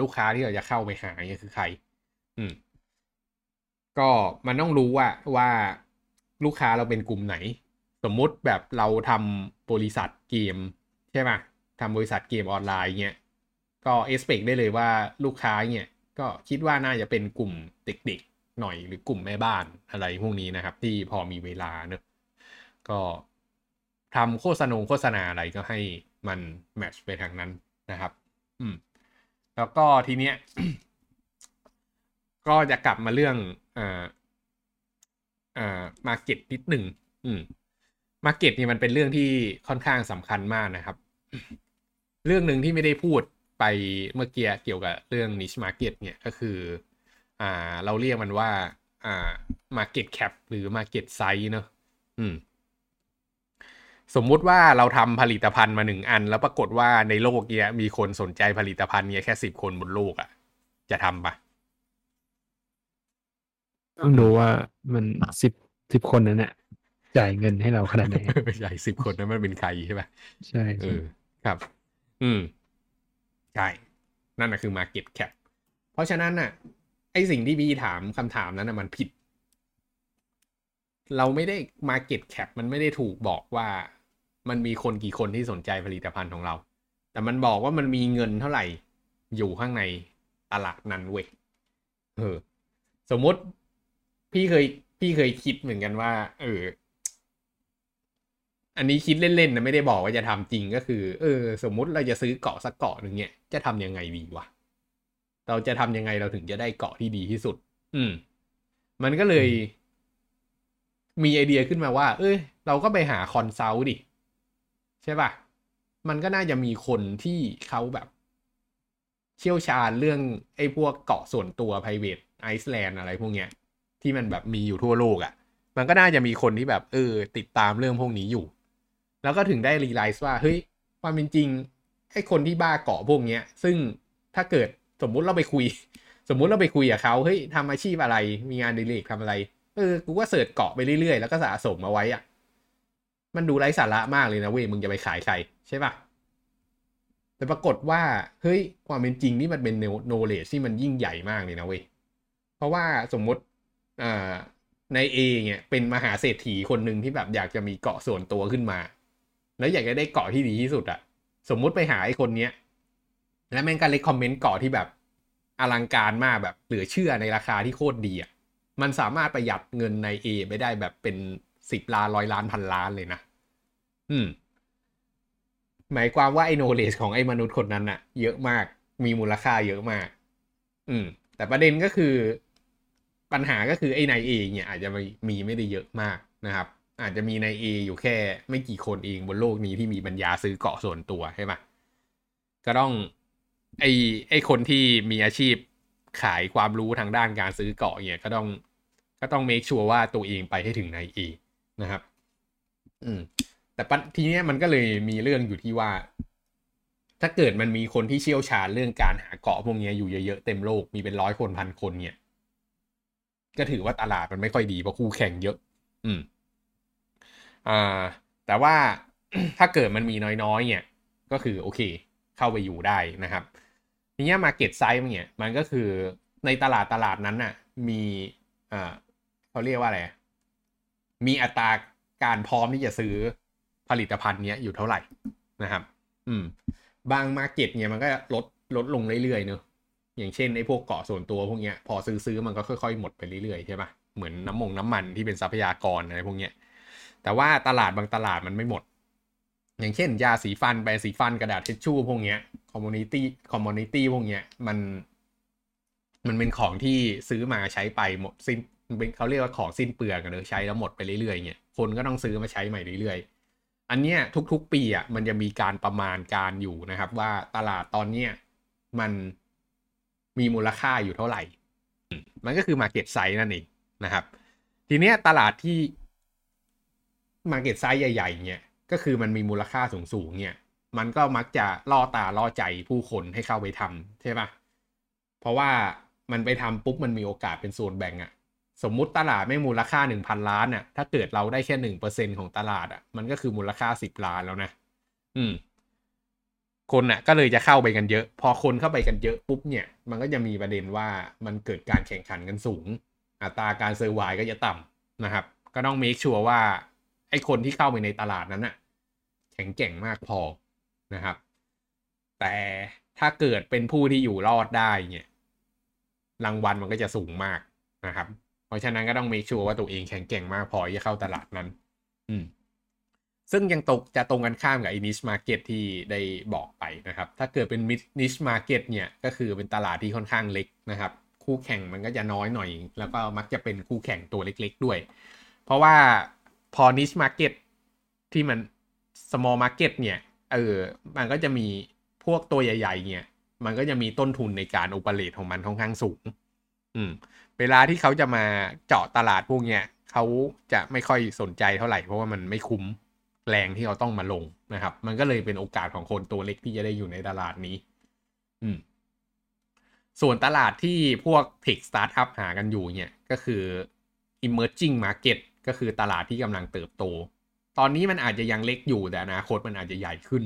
ลูกค้าที่เราจะเข้าไปหาเนี่ยคือใครก็มันต้องรู้ว่าลูกค้าเราเป็นกลุ่มไหนสมมติแบบเราทำบริษัทเกมใช่ไหมทำบริษัทเกมออนไลน์เงี้ยก็expectได้เลยว่าลูกค้าเนี่ยก็คิดว่าน่าจะเป็นกลุ่มเด็กๆหน่อยหรือกลุ่มแม่บ้านอะไรพวกนี้นะครับที่พอมีเวลาเนอะก็ทำโฆษณาอะไรก็ให้มันแมทช์ไปทางนั้นนะครับแล้วก็ทีเนี้ย ก็จะกลับมาเรื่องmarket นิดหนึ่งmarket เนี่ยมันเป็นเรื่องที่ค่อนข้างสำคัญมากนะครับ เรื่องนึงที่ไม่ได้พูดไปเมื่อกี้เกี่ยวกับเรื่อง niche market เนี่ยก็คือเราเรียกมันว่าmarket cap หรือ market size เนอะสมมุติว่าเราทำผลิตภัณฑ์มา1อันแล้วปรากฏว่าในโลกเนี่ยมีคนสนใจผลิตภัณฑ์เนี่ยแค่10คนบนโลกอ่ะจะทำปะต้องดูว่ามัน10คนนั้นน่ะจ่ายเงินให้เราขนาดไหนจ่าย10คนนั้นมันเป็นใครใช่ป่ะใช่ครับใช่นั่นน่ะคือ market cap เพราะฉะนั้นน่ะไอสิ่งที่บีถามคำถามนั้นน่ะมันผิดเราไม่ได้ market cap มันไม่ได้ถูกบอกว่ามันมีคนกี่คนที่สนใจผลิตภัณฑ์ของเราแต่มันบอกว่ามันมีเงินเท่าไหร่อยู่ข้างในตลาดนั้นเว้ยสมมติพี่เคยคิดเหมือนกันว่าอันนี้คิดเล่นๆนะไม่ได้บอกว่าจะทำจริงก็คือสมมติเราจะซื้อเกาะสักเกาะหนึ่งเนี่ยจะทำยังไงดีวะเราจะทำยังไงเราถึงจะได้เกาะที่ดีที่สุดมันก็เลยมีไอเดียขึ้นมาว่าเราก็ไปหาคอนซัลท์ดิใช่ป่ะมันก็น่าจะมีคนที่เขาแบบเชี่ยวชาญเรื่องไอ้พวกเกาะส่วนตัว private Iceland อะไรพวกเนี้ยที่มันแบบมีอยู่ทั่วโลกอ่ะมันก็น่าจะมีคนที่แบบติดตามเรื่องพวกนี้อยู่แล้วก็ถึงได้ realize ว่าเฮ้ยความเป็นจริงไอ้คนที่บ้าเกาะพวกเนี้ยซึ่งถ้าเกิดสมมุติเราไปคุยกับเขาเฮ้ยทำอาชีพอะไรมีงานอดิเรกทำอะไรกูก็เสิร์ชเกาะไปเรื่อยๆแล้วก็สะสมเอาไว้อ่ะมันดูไร้สาระมากเลยนะเว้ยมึงจะไปขายใครใช่ป่ะแต่ปรากฏว่าเฮ้ยความเป็นจริงนี่มันเป็น knowledge ที่มันยิ่งใหญ่มากเลยนะเว้ยเพราะว่าสมมติใน A เนี่ยเป็นมหาเศรษฐีคนนึงที่แบบอยากจะมีเกาะส่วนตัวขึ้นมาแล้วอยากจะได้เกาะที่ดีที่สุดอ่ะสมมติไปหาไอ้คนเนี้ยแล้วแม่งก็เลยคอมเมนต์เกาะที่แบบอลังการมากแบบเหลือเชื่อในราคาที่โคตรดีอ่ะมันสามารถประหยัดเงินใน A ไปได้แบบเป็น10ล้าน100ล้านพันล้านเลยนะหมายความว่าไอ้ knowledge ของไอ้มนุษย์คนนั้นน่ะเยอะมากมีมูลค่าเยอะมากแต่ประเด็นก็คือปัญหาก็คือไอ้นาย A เนี่ยอาจจะมีไม่ได้เยอะมากนะครับอาจจะมีนาย A อยู่แค่ไม่กี่คนเองบนโลกนี้ที่มีปัญญาซื้อเกาะส่วนตัวใช่ป่ะก็ต้องไอ้คนที่มีอาชีพขายความรู้ทางด้านการซื้อเกาะเนี่ยก็ต้องเมคชัวร์ว่าตัวเองไปให้ถึงนาย A นะครับแต่ทีนี้มันก็เลยมีเรื่องอยู่ที่ว่าถ้าเกิดมันมีคนที่เชี่ยวชาญเรื่องการหาเกาะพวกนี้อยู่เยอะๆเต็มโลกมีเป็น100คนพันคนเนี่ยก็ถือว่าตลาดมันไม่ค่อยดีเพราะคู่แข่งเยอะแต่ว่า ถ้าเกิดมันมีน้อยๆเนี่ยก็คือโอเคเข้าไปอยู่ได้นะครับทีนี้ market size เนี่ยมันก็คือในตลาดนั้นน่ะมีเขาเรียกว่าอะไรมีอัตราการพร้อมที่จะซื้อผลิตภัณฑ์เนี้ยอยู่เท่าไหร่นะครับบาง market เนี่ยมันก็ลดลงเรื่อยๆเนอะอย่างเช่นไอ้พวกเกาะส่วนตัวพวกเนี้ยพอซื้อมันก็ค่อยๆหมดไปเรื่อยๆใช่ป่ะเหมือนน้ำมันที่เป็นทรัพยากรอะไรพวกเนี้ยแต่ว่าตลาดบางตลาดมันไม่หมดอย่างเช่นยาสีฟันแปรงสีฟันกระดาษทิชชู่พวกเนี้ยคอมมูนิตี้พวกเนี้ยมันเป็นของที่ซื้อมาใช้ไปหมดสิ้นเขาเรียกว่าของสิ้นเปลืองกันเลยใช้แล้วหมดไปเรื่อยๆเงี้ยคนก็ต้องซื้อมาใช้ใหม่เรื่อยๆอันเนี้ยทุกๆปีอ่ะมันจะมีการประมาณการอยู่นะครับว่าตลาดตอนเนี้ยมันมีมูลค่าอยู่เท่าไหร่มันก็คือ market size นั่นเองนะครับทีเนี้ยตลาดที่ market size ใหญ่ๆเนี่ยก็คือมันมีมูลค่าสูงๆเนี่ยมันก็มักจะล่อตาล่อใจผู้คนให้เข้าไปทำใช่ป่ะเพราะว่ามันไปทำปุ๊บมันมีโอกาสเป็นส่วนแบ่งอ่ะสมมุติตลาดไม่มูลค่า 1,000 ล้านน่ะถ้าเกิดเราได้แค่ 1% ของตลาดอ่ะมันก็คือมูลค่า10ล้านแล้วนะคนน่ะก็เลยจะเข้าไปกันเยอะพอคนเข้าไปกันเยอะปุ๊บเนี่ยมันก็จะมีประเด็นว่ามันเกิดการแข่งขันกันสูงอัตราการเซอร์ไวล์ก็จะต่ำนะครับก็ต้องเมคชัวร์ว่าไอ้คนที่เข้าไปในตลาดนั้นน่ะแข็งแกร่งมากพอนะครับแต่ถ้าเกิดเป็นผู้ที่อยู่รอดได้เนี่ยรางวัลมันก็จะสูงมากนะครับเพราะฉะนั้นก็ต้องเมคชัวร์ว่าตัวเองแข็งแกร่งมากพอที่จะเข้าตลาดนั้นซึ่งยังตรงกันข้ามกับ niche market ที่ได้บอกไปนะครับถ้าเกิดเป็น niche market เนี่ยก็คือเป็นตลาดที่ค่อนข้างเล็กนะครับคู่แข่งมันก็จะน้อยหน่อยแล้วก็มักจะเป็นคู่แข่งตัวเล็กๆด้วยเพราะว่าพอ niche market ที่มัน small market เนี่ยมันก็จะมี พวกตัวใหญ่ๆเนี่ยมันก็จะมีต้นทุนในการโอเปเรตของมันค่อนข้างสูงเวลาที่เขาจะมาเจาะตลาดพวกเนี้ยเขาจะไม่ค่อยสนใจเท่าไหร่เพราะว่ามันไม่คุ้มแรงที่เขาต้องมาลงนะครับมันก็เลยเป็นโอกาสของคนตัวเล็กที่จะได้อยู่ในตลาดนี้ส่วนตลาดที่พวก Tech Startup หากันอยู่เนี่ยก็คือ Emerging Market ก็คือตลาดที่กำลังเติบโตตอนนี้มันอาจจะยังเล็กอยู่แต่อนาคตมันอาจจะใหญ่ขึ้น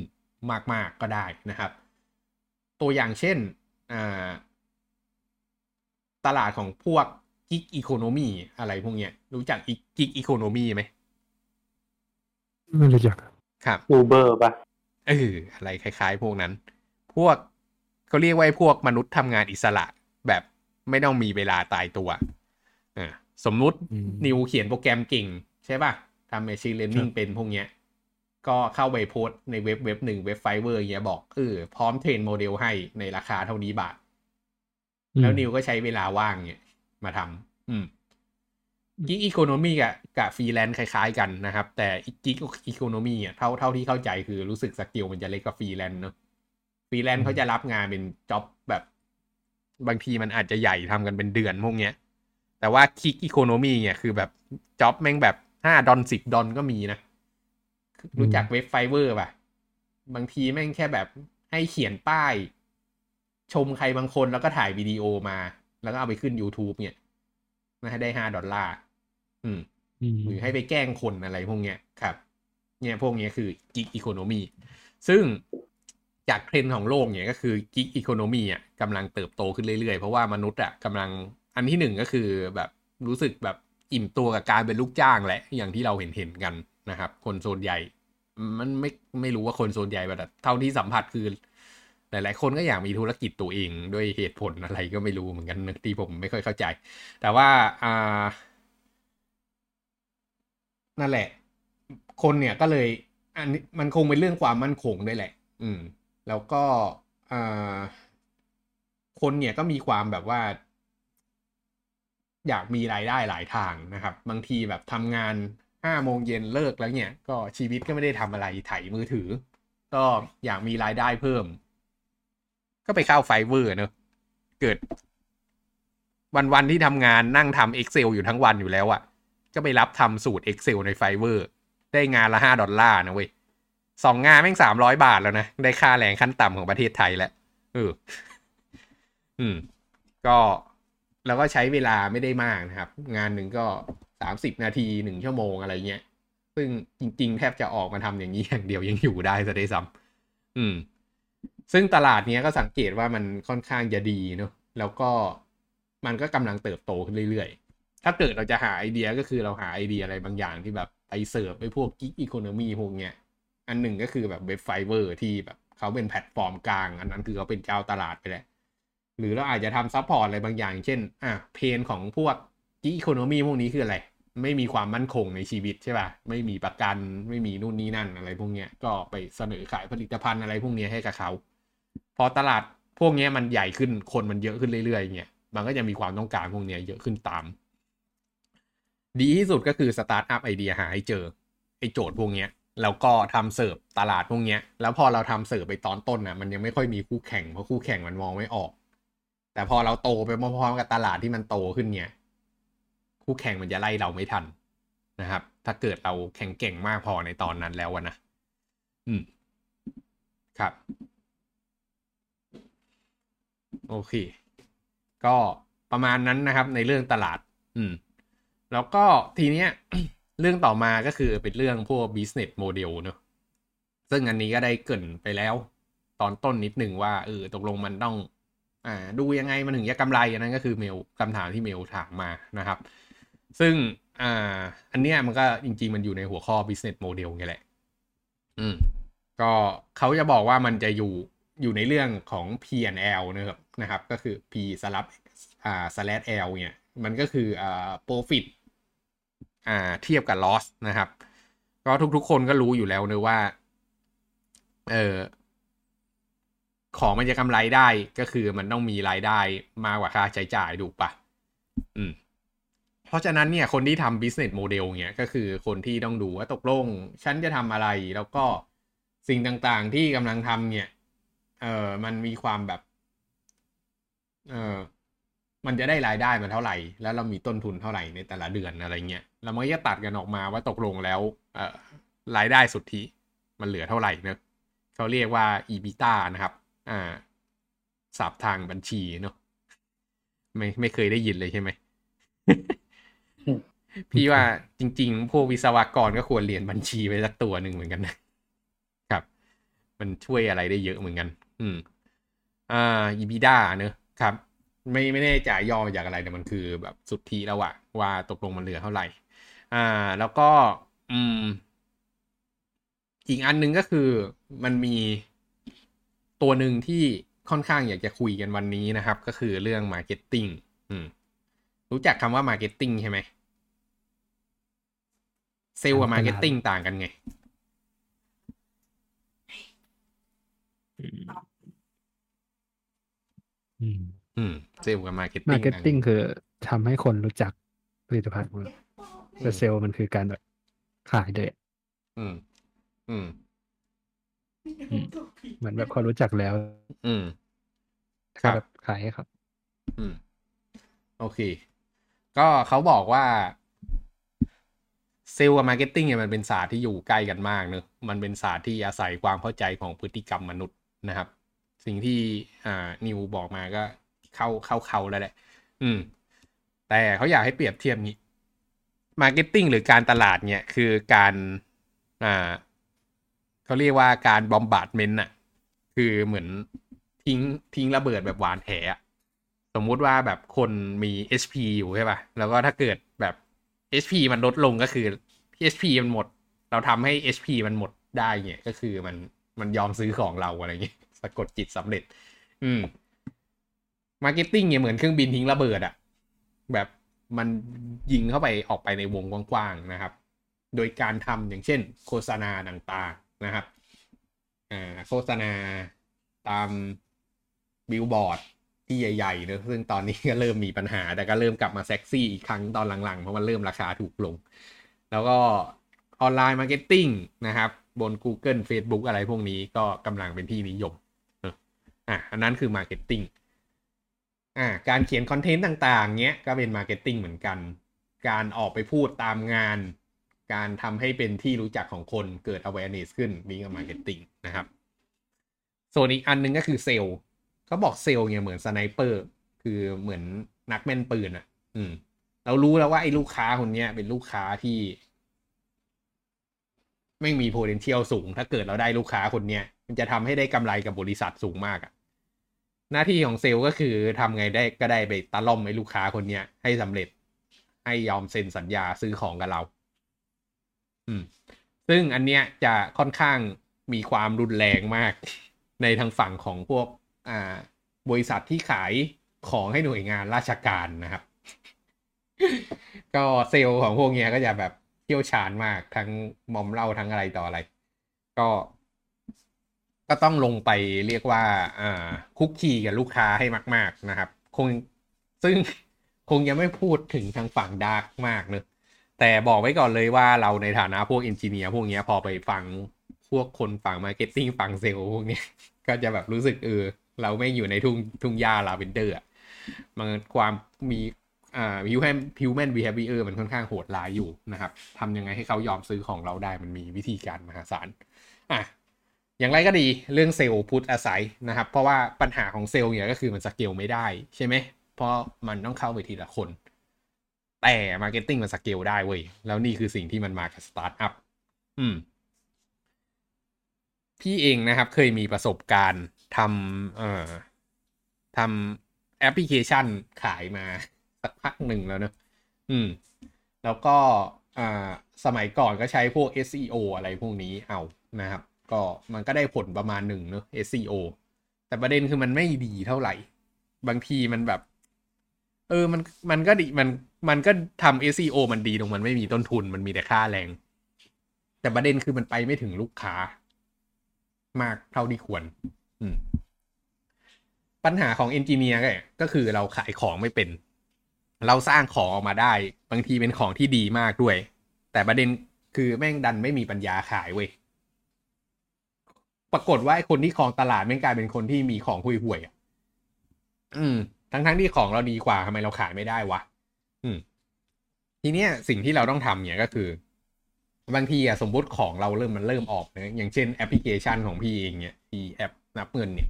มากๆก็ได้นะครับตัวอย่างเช่นตลาดของพวก Gig Economy อะไรพวกเนี้ยรู้จัก Gig Economy ไหมไม่รู้จักครับ Uber ป่ะอะไรคล้ายๆพวกนั้นพวกเขาเรียกว่าพวกมนุษย์ทำงานอิสระแบบไม่ต้องมีเวลาตายตัวสมมุตินิวเขียนโปรแกรมเก่งใช่ป่ะทำ machine learning เป็นพวกเนี้ยก็เข้าไปโพสต์ในเว็บหนึ่งเว็บ Fiverr อย่างเงี้ยบอกพร้อมเทรนโมเดลให้ในราคาเท่านี้บาทแล้วนิวก็ใช้เวลาว่างเนี่ยมาทำGig Economy กับฟรีแลนซ์คล้ายๆกันนะครับแต่ Gig Economy เนี่ยเท่าที่เข้าใจคือรู้สึกสกิลมันจะเล็กกว่าฟรีแลนซ์เนาะฟรีแลนซ์เขาจะรับงานเป็นจ็อบแบบบางทีมันอาจจะใหญ่ทำกันเป็นเดือนพวกเนี้ยแต่ว่า Gig Economy เนี่ยคือแบบจ็อบแม่งแบบ$5 $10ก็มีนะรู้จักเว็บ Fiverr ป่ะบางทีแม่งแค่แบบให้เขียนป้ายชมใครบางคนแล้วก็ถ่ายวิดีโอมาแล้วก็เอาไปขึ้น YouTube เนี่ยมาให้ได้$5หรือให้ไปแกล้งคนอะไรพวกเนี้ยครับเนี่ยพวกเนี้ยคือ Gig Economy ซึ่งจากเทรนด์ของโลกเนี่ยก็คือ Gig Economy อ่ะกำลังเติบโตขึ้นเรื่อยๆเพราะว่ามนุษย์อ่ะกำลังอันที่หนึ่งก็คือแบบรู้สึกแบบอิ่มตัวกับการเป็นลูกจ้างแหละอย่างที่เราเห็นกันนะครับคนโซนใหญ่มันไม่รู้ว่าคนโซนใหญ่แบบเท่าที่สัมผัสคือหลายๆคนก็อยากมีธุรกิจตัวเองด้วยเหตุผลอะไรก็ไม่รู้เหมือนกันที่ผมไม่ค่อยเข้าใจแต่ว่านั่นแหละคนเนี่ยก็เลยอันนี้มันคงเป็นเรื่องความมั่นคงด้วยแหละแล้วก็คนเนี่ยก็มีความแบบว่าอยากมีรายได้หลายทางนะครับบางทีแบบทำงาน5 โมงเย็นเลิกแล้วเนี่ยก็ชีวิตก็ไม่ได้ทำอะไรไถมือถือก็อยากมีรายได้เพิ่มก็ไปเข้า Fiverr เนอะเกิดวันๆที่ทำงานนั่งทำ Excel อยู่ทั้งวันอยู่แล้วอ่ะก็ไปรับทำสูตร Excel ใน Fiverr ได้งานละ$5นะเว้ย2 งานแม่ง$300แล้วนะได้ค่าแรงขั้นต่ำของประเทศไทยแล้วก็แล้วก็ใช้เวลาไม่ได้มากนะครับงานหนึ่งก็30 นาที1 ชั่วโมงอะไรเงี้ยซึ่งจริงๆแทบจะออกมาทำอย่างนี้อย่างเดียวยังอยู่ได้ซะได้ซ้ำซึ่งตลาดเนี้ยก็สังเกตว่ามันค่อนข้างจะดีเนาะแล้วก็มันก็กำลังเติบโตขึ้นเรื่อยๆถ้าเกิดเราจะหาไอเดียก็คือเราหาไอเดียอะไรบางอย่างที่แบบไปเสิร์ฟไปพวก Gig Economy พวกเนี้ยอันหนึ่งก็คือแบบเว็บ Fiverr ที่แบบเขาเป็นแพลตฟอร์มกลางอันนั้นคือเขาเป็นเจ้าตลาดไปแล้วหรือเราอาจจะทำซัพพอร์ตอะไรบางอย่างเช่นเพนของพวก Gig Economy พวกนี้คืออะไรไม่มีความมั่นคงในชีวิตใช่ป่ะไม่มีประกันไม่มีนู่นนี่นั่นอะไรพวกเนี้ยก็ไปเสนอขายผลิตภัณฑ์อะไรพวกนี้ให้กับเขาพอตลาดพวกนี้มันใหญ่ขึ้นคนมันเยอะขึ้นเรื่อยๆเนี่ยมันก็จะมีความต้องการพวกนี้เยอะขึ้นตามดีที่สุดก็คือสตาร์ทอัพไอเดียหาให้เจอไอโจทย์พวกนี้แล้วก็ทำเสิร์ฟตลาดพวกนี้แล้วพอเราทำเสิร์ฟไปตอนต้นนะมันยังไม่ค่อยมีคู่แข่งเพราะคู่แข่งมันมองไม่ออกแต่พอเราโตไปพร้อมๆกับตลาดที่มันโตขึ้นเนี่ยคู่แข่งมันจะไล่เราไม่ทันนะครับถ้าเกิดเราแข่งเก่งมากพอในตอนนั้นแล้วนะครับโอเคก็ประมาณนั้นนะครับในเรื่องตลาดแล้วก็ทีเนี้ย เรื่องต่อมาก็คือเป็นเรื่องพวก business model เนอะซึ่งอันนี้ก็ได้เกริ่นไปแล้วตอนต้นนิดนึงว่าตกลงมันต้องดูยังไงมันถึงจะกำไรอันนั้นก็คือเมลคำถามที่เมลถามมานะครับซึ่งอันเนี้ยมันก็จริงๆมันอยู่ในหัวข้อ business model ไงแหละก็เขาจะบอกว่ามันจะอยู่ในเรื่องของ P&L นะครับก็คือ P สลับ/L เนี่ยมันก็คือprofit เทียบกับ loss นะครับก็ทุกๆคนก็รู้อยู่แล้วนะว่าของมันจะกำไรได้ก็คือมันต้องมีรายได้มากกว่าค่าใช้จ่ายถูกปะเพราะฉะนั้นเนี่ยคนที่ทำ business model เนี่ยก็คือคนที่ต้องดูว่าตกลงฉันจะทำอะไรแล้วก็สิ่งต่างๆที่กำลังทำเนี่ย มันมีความแบบมันจะได้รายได้มาเท่าไหร่แล้วเรามีต้นทุนเท่าไหร่ในแต่ละเดือนอะไรเงี้ยแล้วมันก็ตัดกันออกมาว่าตกลงแล้วรายได้สุทธิมันเหลือเท่าไหร่นะเขาเรียกว่า EBITDA นะครับศัพท์ทางบัญชีเนาะไม่เคยได้ยินเลยใช่ไหม พี่ว่าจริงๆพวกวิศวกรก็ควรเรียนบัญชีไปสักตัวหนึ่งเหมือนกันนะครับมันช่วยอะไรได้เยอะเหมือนกันEBITDA เนอะครับไม่แน่ใจย่อมาจากอะไรแต่มันคือแบบสุทธิแล้วอะว่าตกลงมันเหลือเท่าไหร่แล้วก็อีกอันนึงก็คือมันมีตัวหนึ่งที่ค่อนข้างอยากจะคุยกันวันนี้นะครับก็คือเรื่อง marketing รู้จักคำว่า marketing ใช่ไหมเซลล์กับ marketing ต่างกันไงเซลล์กับ marketing คือทำให้คนรู้จักผลิตภัณฑ์ของเราแต่เซลล์มันคือการแบบขายด้วยเหมือนแบบเขารู้จักแล้วครับขายให้ครับโอเคก็เขาบอกว่าเซลล์กับ marketing เนี่ยมันเป็นศาสตร์ที่อยู่ใกล้กันมากเนอะมันเป็นศาสตร์ที่อาศัยความเข้าใจของพฤติกรรมมนุษย์นะครับสิ่งที่นิวบอกมาก็เข้าแล้วแหละแต่เขาอยากให้เปรียบเทียบนี้ marketing หรือการตลาดเนี่ยคือการเขาเรียกว่าการบอมบาร์ดเมนต์น่ะคือเหมือนทิ้งระเบิดแบบหวานแหสมมุติว่าแบบคนมี HP อยู่ใช่ป่ะแล้วก็ถ้าเกิดแบบ HP มันลดลงก็คือ HP มันหมดเราทำให้ HP มันหมดได้เนี่ยก็คือมันยอมซื้อของเราอะไรอย่างเงี้ยสะกดจิตสำเร็จมาร์เก็ตติ้งเนี่ยเหมือนเครื่องบินทิ้งระเบิดอ่ะแบบมันยิงเข้าไปออกไปในวงกว้างๆนะครับโดยการทำอย่างเช่นโฆษณาต่างๆนะครับโฆษณาตามบิลบอร์ดที่ใหญ่ๆนะซึ่งตอนนี้ก็เริ่มมีปัญหาแต่ก็เริ่มกลับมาเซ็กซี่อีกครั้งตอนหลังๆเพราะมันเริ่มราคาถูกลงแล้วก็ออนไลน์มาร์เก็ตติ้งนะครับบน Google Facebook อะไรพวกนี้ก็กำลังเป็นที่นิยมอันนั้นคือ marketing การเขียนคอนเทนต์ต่างๆเงี้ยก็เป็น marketing เหมือนกันการออกไปพูดตามงานการทำให้เป็นที่รู้จักของคนเกิด awareness ขึ้นนี่ก็ marketing นะครับส่วนอีกอันนึงก็คือเซลล์เขาบอกเซลล์เนี่ยเหมือนสไนเปอร์คือเหมือนนักแม่นปืนเรารู้แล้วว่าไอ้ลูกค้าคนเนี้ยเป็นลูกค้าที่ไม่มี potential สูงถ้าเกิดเราได้ลูกค้าคนเนี้ยมันจะทำให้ได้กำไรกับบริษัทสูงมากอ่ะหน้าที่ของเซลล์ก็คือทำไงได้ก็ได้ไปตะล่อมไอ้ลูกค้าคนเนี้ยให้สำเร็จให้ยอมเซ็นสัญญาซื้อของกับเราซึ่งอันเนี้ยจะค่อนข้างมีความรุนแรงมากในทางฝั่งของพวกบริษัทที่ขายของให้หน่วยงานราชการนะครับ ก็เซลล์ของพวกเนี้ยก็จะแบบเที่ยวชาญมากทั้งมอมเหล้าทั้งอะไรต่ออะไรก็ต้องลงไปเรียกว่าคุกคีกับลูกค้าให้มากๆนะครับซึ่งคงยังไม่พูดถึงทางฝั่งดาร์กมากนะแต่บอกไว้ก่อนเลยว่าเราในฐานะพวกเอนจิเนียร์พวกเนี้ยพอไปฟังพวกคนฝั่งมาร์เก็ตติ้งฝั่งเซลล์พวกเนี้ย ก็จะแบบรู้สึกเราไม่อยู่ในทุ่งหญ้าลาเวนเดอร์มันความมีhuman behavior มันค่อนข้างโหดร้ายอยู่นะครับทำยังไงให้เขายอมซื้อของเราได้มันมีวิธีการมหาศาลอย่างไรก็ดีเรื่องเซลล์พุทอาศัยนะครับเพราะว่าปัญหาของเซลล์เนี่ยก็คือมันสเกลไม่ได้ใช่ไหมเพราะมันต้องเข้าไปทีละคนแต่ marketing มันสเกลได้เว้ยแล้วนี่คือสิ่งที่มันมากับสตาร์ทอัพพี่เองนะครับเคยมีประสบการณ์ทำแอปพลิเคชันขายมาสักพักหนึ่งแล้วนะแล้วก็สมัยก่อนก็ใช้พวก SEO อะไรพวกนี้เอานะครับก็มันก็ได้ผลประมาณหนึ่งเนอะ SEO แต่ประเด็นคือมันไม่ดีเท่าไหร่บางทีมันแบบมันก็ดีมันก็ทำ SEO มันดีตรงมันไม่มีต้นทุนมันมีแต่ค่าแรงแต่ประเด็นคือมันไปไม่ถึงลูกค้ามากเท่าที่ควรปัญหาของเอนจิเนียร์ก็คือเราขายของไม่เป็นเราสร้างของออกมาได้บางทีเป็นของที่ดีมากด้วยแต่ประเด็นคือแม่งดันไม่มีปัญญาขายเว้ย ปรากฏว่าไอ้คนที่ครองตลาดแม่งกลายเป็นคนที่มีของห่วยๆอ่ะทั้งที่ของเราดีกว่าทำไมเราขายไม่ได้วะทีเนี้ยสิ่งที่เราต้องทำเนี่ยก็คือบางทีอ่ะสมมติของเรามันเริ่มออกนะอย่างเช่นแอปพลิเคชันของพี่เองเนี่ยที่แอปนับเงินเนี่ย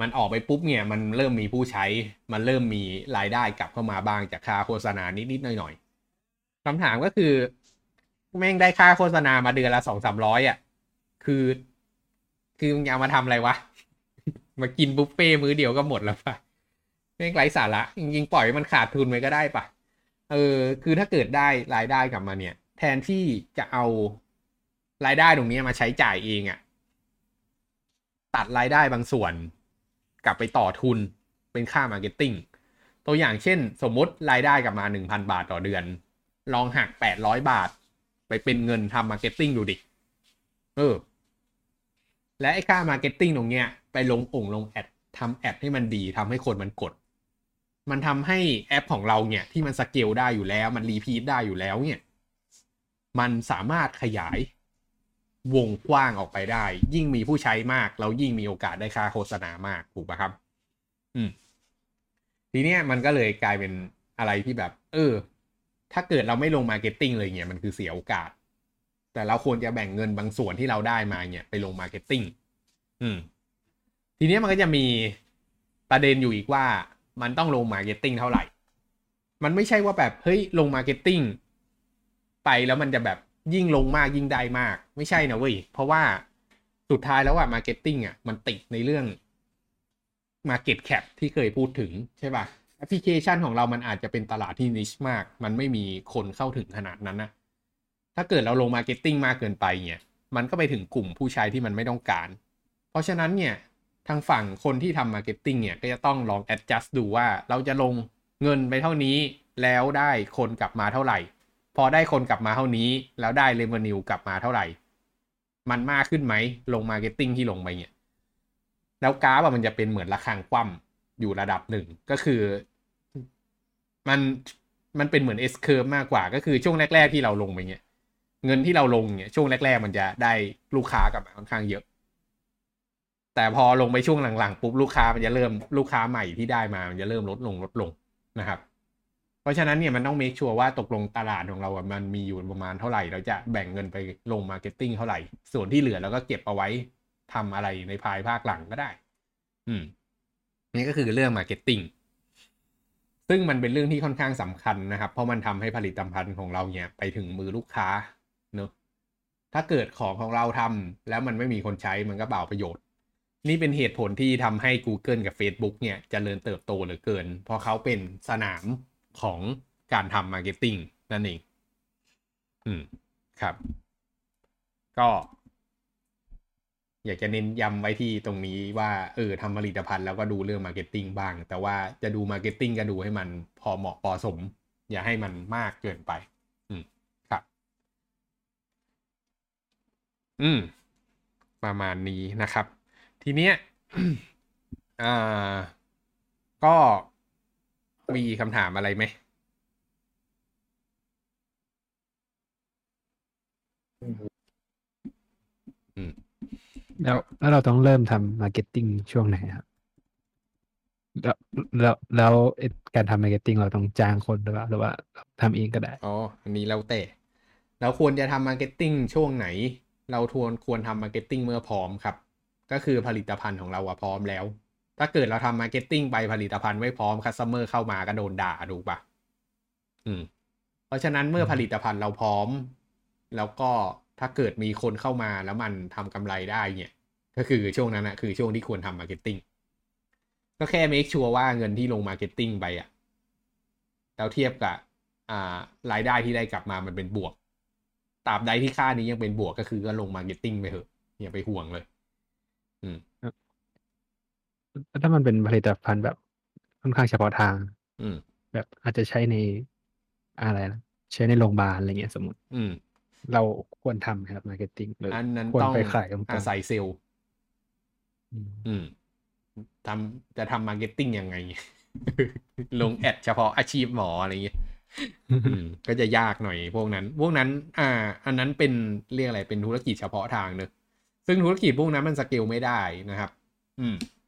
มันออกไปปุ๊บเนี่ยมันเริ่มมีผู้ใช้มันเริ่มมีรายได้กลับเข้ามาบ้างจากค่าโฆษณานิดๆหน่อยๆคำถามก็คือแม่งได้ค่าโฆษณามาเดือนละ 200-300 อ่ะคือมึงเอามาทำอะไรวะ มากินบุฟเฟ่มื้อเดียวก็หมดแล้วป่ะแม่งไร้สาระจริงๆปล่อยมันขาดทุนไปก็ได้ป่ะคือถ้าเกิดได้รายได้กลับมาเนี่ยแทนที่จะเอารายได้ตรงนี้มาใช้จ่ายเองอ่ะตัดรายได้บางส่วนกลับไปต่อทุนเป็นค่ามาร์เก็ตติ้งตัวอย่างเช่นสมมติรายได้กลับมา 1,000 บาทต่อเดือนลองหัก800บาทไปเป็นเงินทำมาร์เก็ตติ้งดูดิและไอ้ค่ามาร์เก็ตติ้งตรงเนี้ยไปลงแอดทำแอดให้มันดีทำให้คนมันกดมันทำให้แอปของเราเนี่ยที่มันสเกลได้อยู่แล้วมันรีพีทได้อยู่แล้วเนี่ยมันสามารถขยายวงกว้างออกไปได้ยิ่งมีผู้ใช้มากเรายิ่งมีโอกาสได้ค่าโฆษณามากถูกป่ะครับทีเนี้ยมันก็เลยกลายเป็นอะไรที่แบบถ้าเกิดเราไม่ลงมาร์เก็ตติ้งเลยเนี่ยมันคือเสียโอกาสแต่เราควรจะแบ่งเงินบางส่วนที่เราได้มาเนี่ยไปลงมาร์เก็ตติ้งทีเนี้ยมันก็จะมีประเด็นอยู่อีกว่ามันต้องลงมาร์เก็ตติ้งเท่าไหร่มันไม่ใช่ว่าแบบเฮ้ยลงมาร์เก็ตติ้งไปแล้วมันจะแบบยิ่งลงมากยิ่งได้มากไม่ใช่นะเว้ยเพราะว่าสุดท้ายแล้วว่ามาร์เก็ตติ้งอ่ะมันติดในเรื่อง Market Cap ที่เคยพูดถึงใช่ป่ะแอปพลิเคชันของเรามันอาจจะเป็นตลาดที่นิชมากมันไม่มีคนเข้าถึงขนาดนั้นนะถ้าเกิดเราลงมาร์เก็ตติ้งมากเกินไปเนี่ยมันก็ไปถึงกลุ่มผู้ใช้ที่มันไม่ต้องการเพราะฉะนั้นเนี่ยทางฝั่งคนที่ทำมาร์เก็ตติ้งเนี่ยก็จะต้องลอง adjust ดูว่าเราจะลงเงินไปเท่านี้แล้วได้คนกลับมาเท่าไหร่พอได้คนกลับมาเท่านี้แล้วได้ revenue กลับมาเท่าไหร่มันมากขึ้นไหมลง marketing ที่ลงไปเนี่ยแล้วกราฟมันจะเป็นเหมือนระฆังคว่ำอยู่ระดับหนึ่งก็คือมันเป็นเหมือน S curve มากกว่าก็คือช่วงแรกๆที่เราลงไปเนี่ยเงินที่เราลงเนี่ยช่วงแรกๆมันจะได้ลูกค้ากลับมาค่อนข้างเยอะแต่พอลงไปช่วงหลังๆปุ๊บลูกค้าใหม่ที่ได้มามันจะเริ่มลดลงนะครับเพราะฉะนั้นเนี่ยมันต้อง make sure ว่าตกลงตลาดของเราอ่ะมันมีอยู่ประมาณเท่าไหร่เราจะแบ่งเงินไปลง marketing เท่าไหร่ส่วนที่เหลือเราก็เก็บเอาไว้ทำอะไรในภายภาคหลังก็ได้นี่ก็คือเรื่อง marketing ซึ่งมันเป็นเรื่องที่ค่อนข้างสำคัญนะครับเพราะมันทำให้ผลิตภัณฑ์ของเราเนี่ยไปถึงมือลูกค้าเนอะถ้าเกิดของเราทำแล้วมันไม่มีคนใช้มันก็เปล่าประโยชน์นี่เป็นเหตุผลที่ทำให้ Google กับ Facebook เนี่ยเจริญเติบโตเหลือเกินเพราะเขาเป็นสนามของการทำมาร์เก็ตติ้งนั่นเองครับก็อยากจะเน้นย้ำไว้ที่ตรงนี้ว่าทำผลิตภัณฑ์แล้วก็ดูเรื่องมาร์เก็ตติ้งบ้างแต่ว่าจะดูมาร์เก็ตติ้งก็ดูให้มันพอเหมาะพอสมอย่าให้มันมากเกินไปครับประมาณนี้นะครับทีเนี้ยก็มีคำถามอะไรไหมแล้วเราต้องเริ่มทำมาร์เก็ตติ้งช่วงไหนครับแล้วการทำมาร์เก็ตติ้งเราต้องจ้างคนหรือว่าทำเองก็ได้อันนี้แล้วแต่เราควรจะทำมาร์เก็ตติ้งช่วงไหนเราควรทำมาร์เก็ตติ้งเมื่อพร้อมครับก็คือผลิตภัณฑ์ของเราพร้อมแล้วถ้าเกิดเราทำมาร์เก็ตติ้งไปผลิตภัณฑ์ไม่พร้อมคัสเตอร์เข้ามาก็โดนด่าถูกป่ะเพราะฉะนั้นเมื่อผลิตภัณฑ์เราพร้อมแล้วก็ถ้าเกิดมีคนเข้ามาแล้วมันทำกำไรได้เนี่ยก็คือช่วงนั้นนะคือช่วงที่ควรทำมาร์เก็ตติ้งก็แค่เมคชัวร์ว่าเงินที่ลงมาร์เก็ตติ้งไปอ่ะแล้วเทียบกับรายได้ที่ได้กลับมามันเป็นบวกตราบใดที่ค่านี้ยังเป็นบวกก็คือก็ลงมาร์เก็ตติ้งไปเถอะอย่าไปห่วงเลยถ้ามันเป็นผลิตภัณฑ์แบบค่อนข้างเฉพาะทางแบบอาจจะใช้ในอะไรนะใช้ในโรงพยาบาลอะไรเงี้ยสมมุติเราควรทำครับมาร์เก็ตติ้งหรืออันนั้นต้องอาศัยเซลล์จะทำมาร์เก็ตติ้งยังไง ลงแอดเฉพาะอาชีพหมออะไรเงี้ย ก็จะยากหน่อยพวกนั้นอันนั้นเป็นเรียกอะไรเป็นธุรกิจเฉพาะทางเนอะ ซึ่งธุรกิจพวกนั้นมันสเกลไม่ได้นะครับ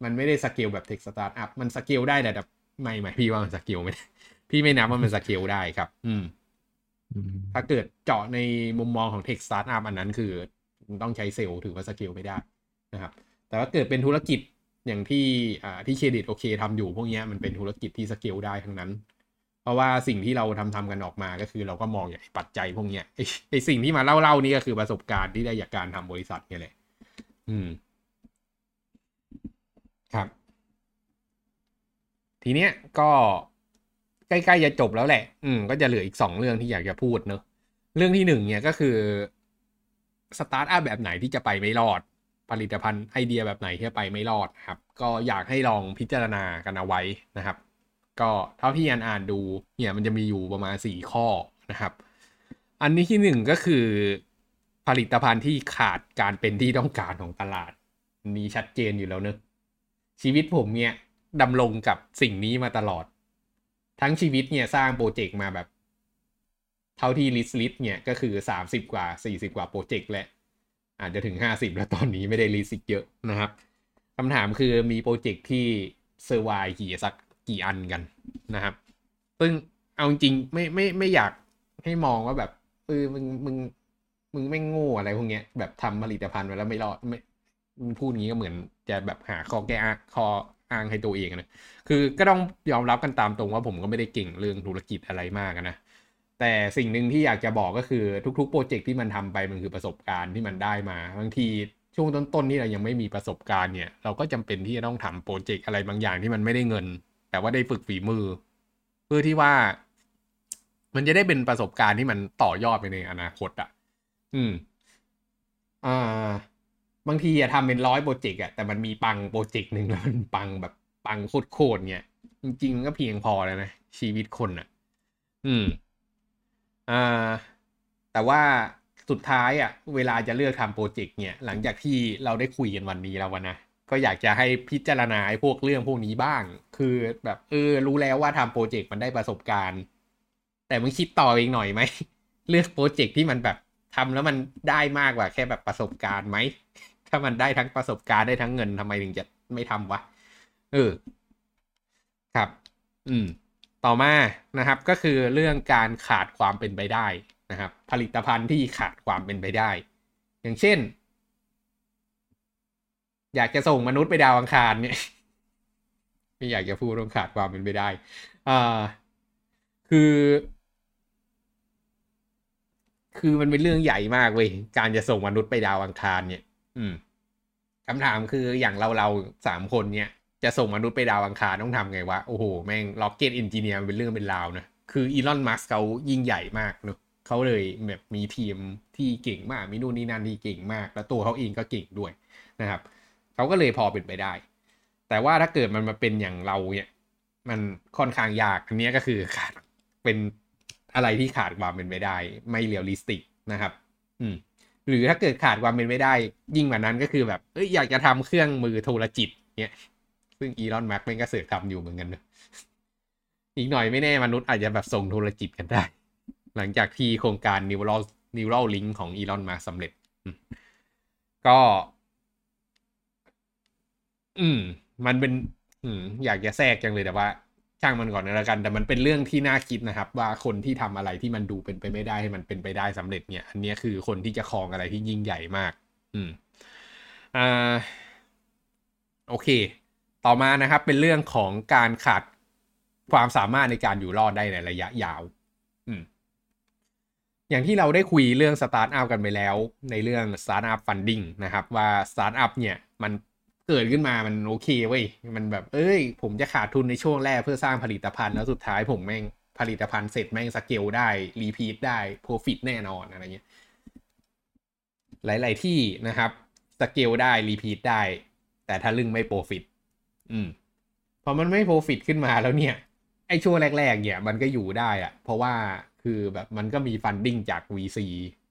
มันไม่ได้สเกลแบบเทคสตาร์ทอัพมันสเกลได้แต่ไม่พี่ว่ามันสเกลไม่ได้พี่ไม่นับว่ามันสเกลได้ครับถ้าเกิดเจาะในมุมมองของเทคสตาร์ทอัพอันนั้นคือต้องใช้เซลล์ถือว่าสเกลไม่ได้นะครับแต่ว่าเกิดเป็นธุรกิจอย่างที่เครดิตโอเคทำอยู่พวกนี้มันเป็นธุรกิจที่สเกลได้ทั้งนั้นเพราะว่าสิ่งที่เราทำกันออกมาก็คือเราก็มองอย่างปัจจัยพวกนี้ไอสิ่งที่มาเล่านี่ก็คือประสบการณ์ที่ได้จากการทำบริษัทนี่แหละครับทีเนี้ยก็ใกล้ๆจะจบแล้วแหละก็จะเหลืออีก2เรื่องที่อยากจะพูดเนอะเรื่องที่1เนี่ยก็คือสตาร์ทอัพแบบไหนที่จะไปไม่รอดผลิตภัณฑ์ไอเดียแบบไหนที่จะไปไม่รอดครับก็อยากให้ลองพิจารณากันเอาไว้นะครับก็เท่าที่อ่านดูเนี่ยมันจะมีอยู่ประมาณ4ข้อนะครับอันนี้ที่1ก็คือผลิตภัณฑ์ที่ขาดการเป็นที่ต้องการของตลาดนี่ชัดเจนอยู่แล้วเนอะชีวิตผมเนี่ยดำรงกับสิ่งนี้มาตลอดทั้งชีวิตเนี่ยสร้างโปรเจกต์มาแบบเท่าที่ลิสต์เนี่ยก็คือ30กว่า40กว่าโปรเจกต์และอาจจะถึง50แล้วตอนนี้ไม่ได้ลิสต์อีกเยอะนะครับคำถามคือมีโปรเจกต์ที่เซอร์ไวกี่อันกันนะครับซึ่งเอาจริงไม่อยากให้มองว่าแบบมึงไม่โง่อะไรพวกเนี้ยแบบทำผลิตภัณฑ์ไว้แล้วไม่รอดไม่พูดงี้ก็เหมือนจะแบบหาข้อแก้ข้ออ้างให้ตัวเองนะคือก็ต้องยอมรับกันตามตรงว่าผมก็ไม่ได้เก่งเรื่องธุรกิจอะไรมากนะแต่สิ่งหนึ่งที่อยากจะบอกก็คือทุกๆโปรเจกต์ที่มันทำไปมันคือประสบการณ์ที่มันได้มาบางทีช่วงต้นๆที่เรายังไม่มีประสบการณ์เนี่ยเราก็จำเป็นที่จะต้องทำโปรเจกต์อะไรบางอย่างที่มันไม่ได้เงินแต่ว่าได้ฝึกฝีมือเพื่อที่ว่ามันจะได้เป็นประสบการณ์ที่มันต่อยอดไปในอนาคตอ่ะบางทีอะทำเป็น100โปรเจกต์อะแต่มันมีปังโปรเจกต์นึงแล้วมันปังแบบปังโคตรๆเนี่ยจริงๆมันก็เพียงพอแล้วนะชีวิตคนอะแต่ว่าสุดท้ายอะเวลาจะเลือกทำโปรเจกต์เนี่ยหลังจากที่เราได้คุยกันวันนี้แล้วนะก็อยากจะให้พิจารณาไอ้พวกเรื่องพวกนี้บ้างคือแบบรู้แล้วว่าทำโปรเจกต์มันได้ประสบการณ์แต่มึงคิดต่อเองหน่อยไหมเลือกโปรเจกต์ที่มันแบบทำแล้วมันได้มากกว่าแค่แบบประสบการณ์ไหมถ้ามันได้ทั้งประสบการณ์ได้ทั้งเงินทำไมถึงจะไม่ทำวะครับต่อมานะครับก็คือเรื่องการขาดความเป็นไปได้นะครับผลิตภัณฑ์ที่ขาดความเป็นไปได้อย่างเช่นอยากจะส่งมนุษย์ไปดาวอังคารเนี่ยไม่อยากจะพูดเรื่องขาดความเป็นไปได้คือมันเป็นเรื่องใหญ่มากเว้ยการจะส่งมนุษย์ไปดาวอังคารเนี่ยคำถามคืออย่างเรา3คนเนี่ยจะส่งมนุษย์ไปดาวอังคารต้องทำไงวะโอ้โหแม่งล็อกเก็ตเอนจิเนียร์เป็นเรื่องเป็นราวนะคืออีลอนมัสก์เขายิ่งใหญ่มากเนอะเขาเลยแบบมีทีมที่เก่งมากมีนู่นนี่นั่นที่เก่งมากแล้วตัวเขาเองก็เก่งด้วยนะครับเขาก็เลยพอเป็นไปได้แต่ว่าถ้าเกิดมันมาเป็นอย่างเราเนี่ยมันค่อนข้างยากอันนี้ก็คือขาดเป็นอะไรที่ขาดความเป็นไปได้ไม่เรียลลิสติกนะครับหรือถ้าเกิดขาดความเป็นไปได้ยิ่งกว่านั้นก็คือแบบอยากจะทำเครื่องมือโทรจิตเนี่ยซึ่งอีลอนมัสก์มันก็เสือกทำอยู่เหมือนกันนะอีกหน่อยไม่แน่มนุษย์อาจจะแบบส่งโทรจิตกันได้หลังจากที่โครงการ Neural Link ของอีลอนมัสก์สำเร็จก็มันเป็นอยากจะแทรกจังเลยแต่ว่าช่างมันก่อนแล้วกันแต่มันเป็นเรื่องที่น่าคิดนะครับว่าคนที่ทำอะไรที่มันดูเป็นไปไม่ได้ให้มันเป็นไปได้สำเร็จเนี่ยอันนี้คือคนที่จะครองอะไรที่ยิ่งใหญ่มากโอเคต่อมานะครับเป็นเรื่องของการขาดความสามารถในการอยู่รอดได้ในระยะยาวอย่างที่เราได้คุยเรื่องสตาร์ทอัพกันไปแล้วในเรื่องสตาร์ทอัพฟันดิ้งนะครับว่าสตาร์ทอัพเนี่ยมันเกิดขึ้นมามันโอเคเว้ยมันแบบผมจะขาดทุนในช่วงแรกเพื่อสร้างผลิตภัณฑ์แล้วสุดท้ายผมแม่งผลิตภัณฑ์เสร็จแม่งสเกลได้รีพีทได้โปรฟิตแน่นอนอะไรเงี้ยหลายๆที่นะครับสเกลได้รีพีทได้แต่ถ้าลึ่งไม่โปรฟิตพอมันไม่โปรฟิตขึ้นมาแล้วเนี่ยไอ้ช่วงแรกๆเนี่ยมันก็อยู่ได้อะเพราะว่าคือแบบมันก็มีฟันดิ้งจาก VC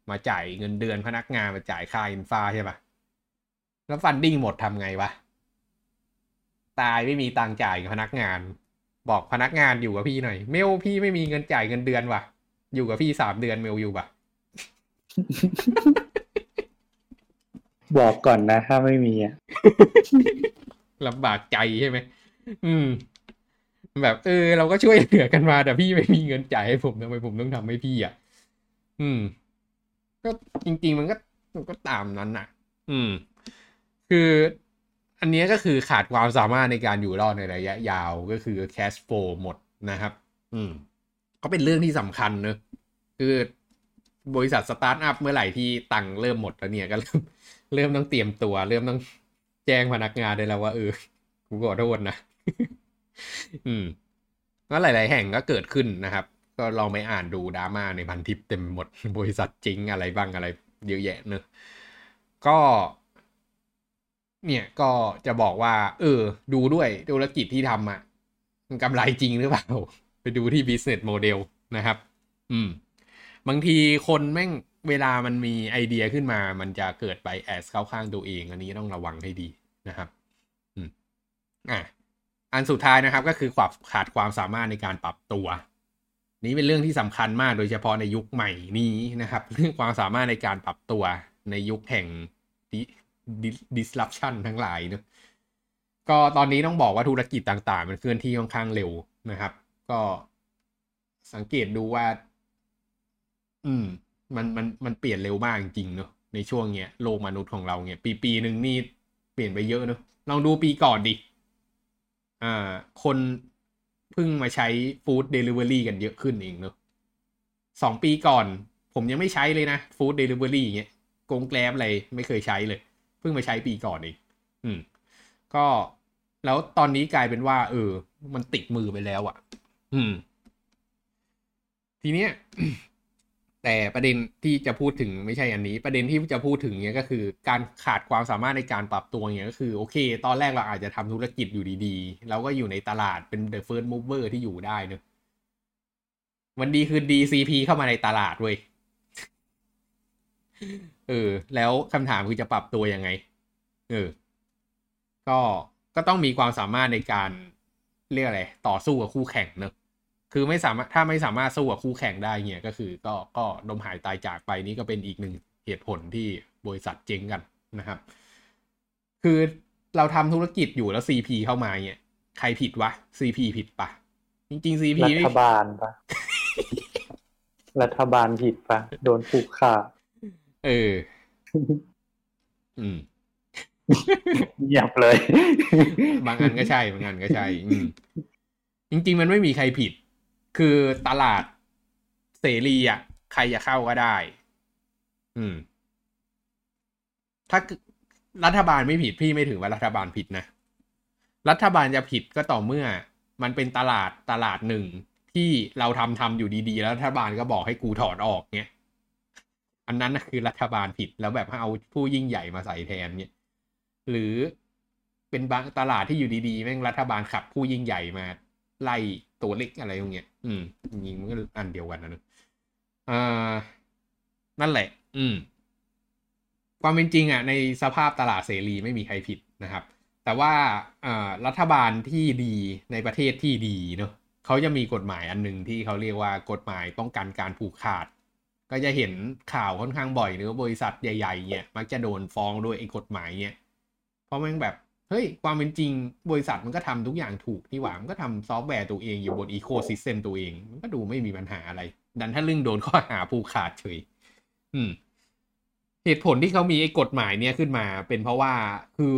มาจ่ายเงินเดือนพนักงานมาจ่ายค่าอินฟาใช่ปะแล้วฟันดิ้งหมดทำไงวะตายไม่มีตังค์จ่ายกับพนักงานบอกพนักงานอยู่กับพี่หน่อยเมลพี่ไม่มีเงินจ่ายเงินเดือนวะอยู่กับพี่3 เดือนเมลอยู่ปะ บอกก่อนนะถ้าไม่มีอ่ะลำบากใจใช่ไหมแบบเราก็ช่วยเหลือกันมาแต่พี่ไม่มีเงินจ่ายให้ผมทำไมผมต้องทำให้พี่อ่ะก็จริงๆมันก็ตามนั้นน่ะคืออันนี้ก็คือขาดความสามารถในการอยู่รอดในระยะยาวก็คือแคชโฟลว์หมดนะครับก็เป็นเรื่องที่สำคัญเนอะคือบริษัทสตาร์ทอัพเมื่อไหร่ที่ตังค์เริ่มหมดแล้วเนี่ยก็เริ่มต้องเตรียมตัวเริ่มต้องแจ้งพนักงานได้แล้วว่ากูขอโทษนะแล้วหลายๆแห่งก็เกิดขึ้นนะครับก็ลองไปอ่านดูดราม่าในพันทิปเต็มหมดบริษัทจริงอะไรบ้างอะไรเยอะแยะเนอะก็เนี่ยก็จะบอกว่าดูด้วยธุรกิจที่ทำอ่ะกำไรจริงหรือเปล่าไปดูที่ business model นะครับบางทีคนแม่งเวลามันมีไอเดียขึ้นมามันจะเกิดไปแอสเข้าข้างตัวเองอันนี้ต้องระวังให้ดีนะครับอันสุดท้ายนะครับก็คือขาดความสามารถในการปรับตัวนี้เป็นเรื่องที่สำคัญมากโดยเฉพาะในยุคใหม่นี้นะครับเรื่องความสามารถในการปรับตัวในยุคแห่ง disruption ทั้งหลายเนอะก็ตอนนี้ต้องบอกว่าธุรกิจต่างๆมันเคลื่อนที่ค่อนข้างเร็วนะครับก็สังเกตดูว่ามันเปลี่ยนเร็วมากจริงๆเนอะในช่วงเนี้ยโลกมนุษย์ของเราเนี่ยปีนึงนี่เปลี่ยนไปเยอะเนอะลองดูปีก่อนดิคนเพิ่งมาใช้ฟู้ดเดลิเวอรี่กันเยอะขึ้นเองเนอะ2 ปีก่อนผมยังไม่ใช้เลยนะฟู้ดเดลิเวอรี่อย่างเงี้ยโกงแกร็บอะไรไม่เคยใช้เลยเพิ่งมาใช้ปีก่อนเองก็แล้วตอนนี้กลายเป็นว่ามันติดมือไปแล้วอ่ะทีเนี้ย แต่ประเด็นที่จะพูดถึงไม่ใช่อันนี้ประเด็นที่จะพูดถึงเนี้ยก็คือการขาดความสามารถในการปรับตัวเนี้ยก็คือโอเคตอนแรกเราอาจจะทำธุรกิจอยู่ดีๆเราก็อยู่ในตลาดเป็น the first mover ที่อยู่ได้เนอะวันดีคือ DCP เข้ามาในตลาดเว้ยแล้วคำถามคือจะปรับตัวยังไงก็ต้องมีความสามารถในการเรียกอะไรต่อสู้กับคู่แข่งเนอะคือไม่สามารถถ้าไม่สามารถสู้กับคู่แข่งได้เนี่ยก็คือก็ดมหายตายจากไปนี่ก็เป็นอีกหนึ่งเหตุผลที่บริษัทเจ๊งกันนะครับคือเราทำธุรกิจอยู่แล้ว CP เข้ามาเนี่ยใครผิดวะ CP ผิดปะจริงๆ CP รัฐบาลปะ รัฐบาลผิดปะโดนผูกขาดเงียบเลยบางอันก็ใช่บางอันก็ใช่จริงๆมันไม่มีใครผิดคือตลาดเสรีอ่ะใครจะเข้าก็ได้ถ้ารัฐบาลไม่ผิดพี่ไม่ถือว่ารัฐบาลผิดนะรัฐบาลจะผิดก็ต่อเมื่อมันเป็นตลาดหนึ่งที่เราทำอยู่ดีๆแล้วรัฐบาลก็บอกให้กูถอดออกเงี้ยอันนั้นนะคือรัฐบาลผิดแล้วแบบให้เอาผู้ยิ่งใหญ่มาใส่แทนเงี้ยหรือเป็นบางตลาดที่อยู่ดีๆแม่งรัฐบาลขับผู้ยิ่งใหญ่มาไล่ตัวเล็กอะไรอย่างเงี้ยจริงมันก็อันเดียวกันนะเนอะนั่นแหละความเป็นจริงอ่ะในสภาพตลาดเสรีไม่มีใครผิดนะครับแต่ว่ารัฐบาลที่ดีในประเทศที่ดีเนอะเขาจะมีกฎหมายอันนึงที่เขาเรียกว่ากฎหมายป้องกันการผูกขาดก็จะเห็นข่าวค่อนข้างบ่อยหรือบริษัทใหญ่ๆเนี่ยมักจะโดนฟ้องด้วยไอ้กฎหมายเนี่ยเพราะมันแบบเฮ้ยความเป็นจริงบริษัทมันก็ทำทุกอย่างถูกนี่หว่ามันก็ทำซอฟต์แวร์ตัวเองอยู่บนอีโคซิสเต็มตัวเองมันก็ดูไม่มีปัญหาอะไรดันถ้าเรื่องโดนข้อหาผูกขาดเฉยเหตุผลที่เขามีไอ้กฎหมายเนี้ยขึ้นมาเป็นเพราะว่าคือ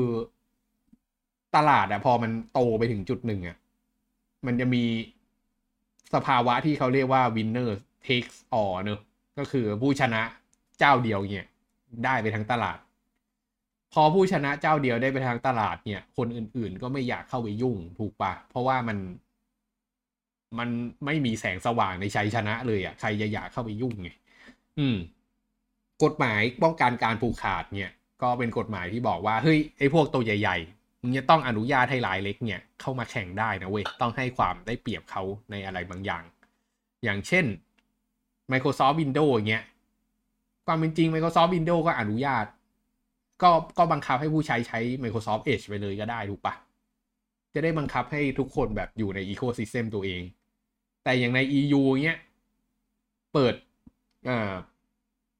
ตลาดอะพอมันโตไปถึงจุดหนึ่งอะมันจะมีสภาวะที่เขาเรียกว่า winner takes all เนอะก็คือผู้ชนะเจ้าเดียวเนี่ยได้ไปทั้งตลาดพอผู้ชนะเจ้าเดียวได้ไปทางตลาดเนี่ยคนอื่นๆก็ไม่อยากเข้าไปยุ่งถูกปะเพราะว่ามันไม่มีแสงสว่างในชัยชนะเลยอ่ะใครจะอยากเข้าไปยุ่งไงกฎหมายป้องกันการผูกขาดเนี่ยก็เป็นกฎหมายที่บอกว่าเฮ้ยไอ้พวกตัวใหญ่ๆมึงจะต้องอนุญาตให้รายเล็กเนี่ยเข้ามาแข่งได้นะเว้ยต้องให้ความได้เปรียบเขาในอะไรบางอย่างอย่างเช่น Microsoft Windows อย่างเงี้ยความเป็นจริง Microsoft Windows ก็อนุญาตก็บังคับให้ผู้ใช้ Microsoft Edge ไปเลยก็ได้ถูกปะจะได้บังคับให้ทุกคนแบบอยู่ใน Ecosystem ตัวเองแต่อย่างใน EU เงี้ยเ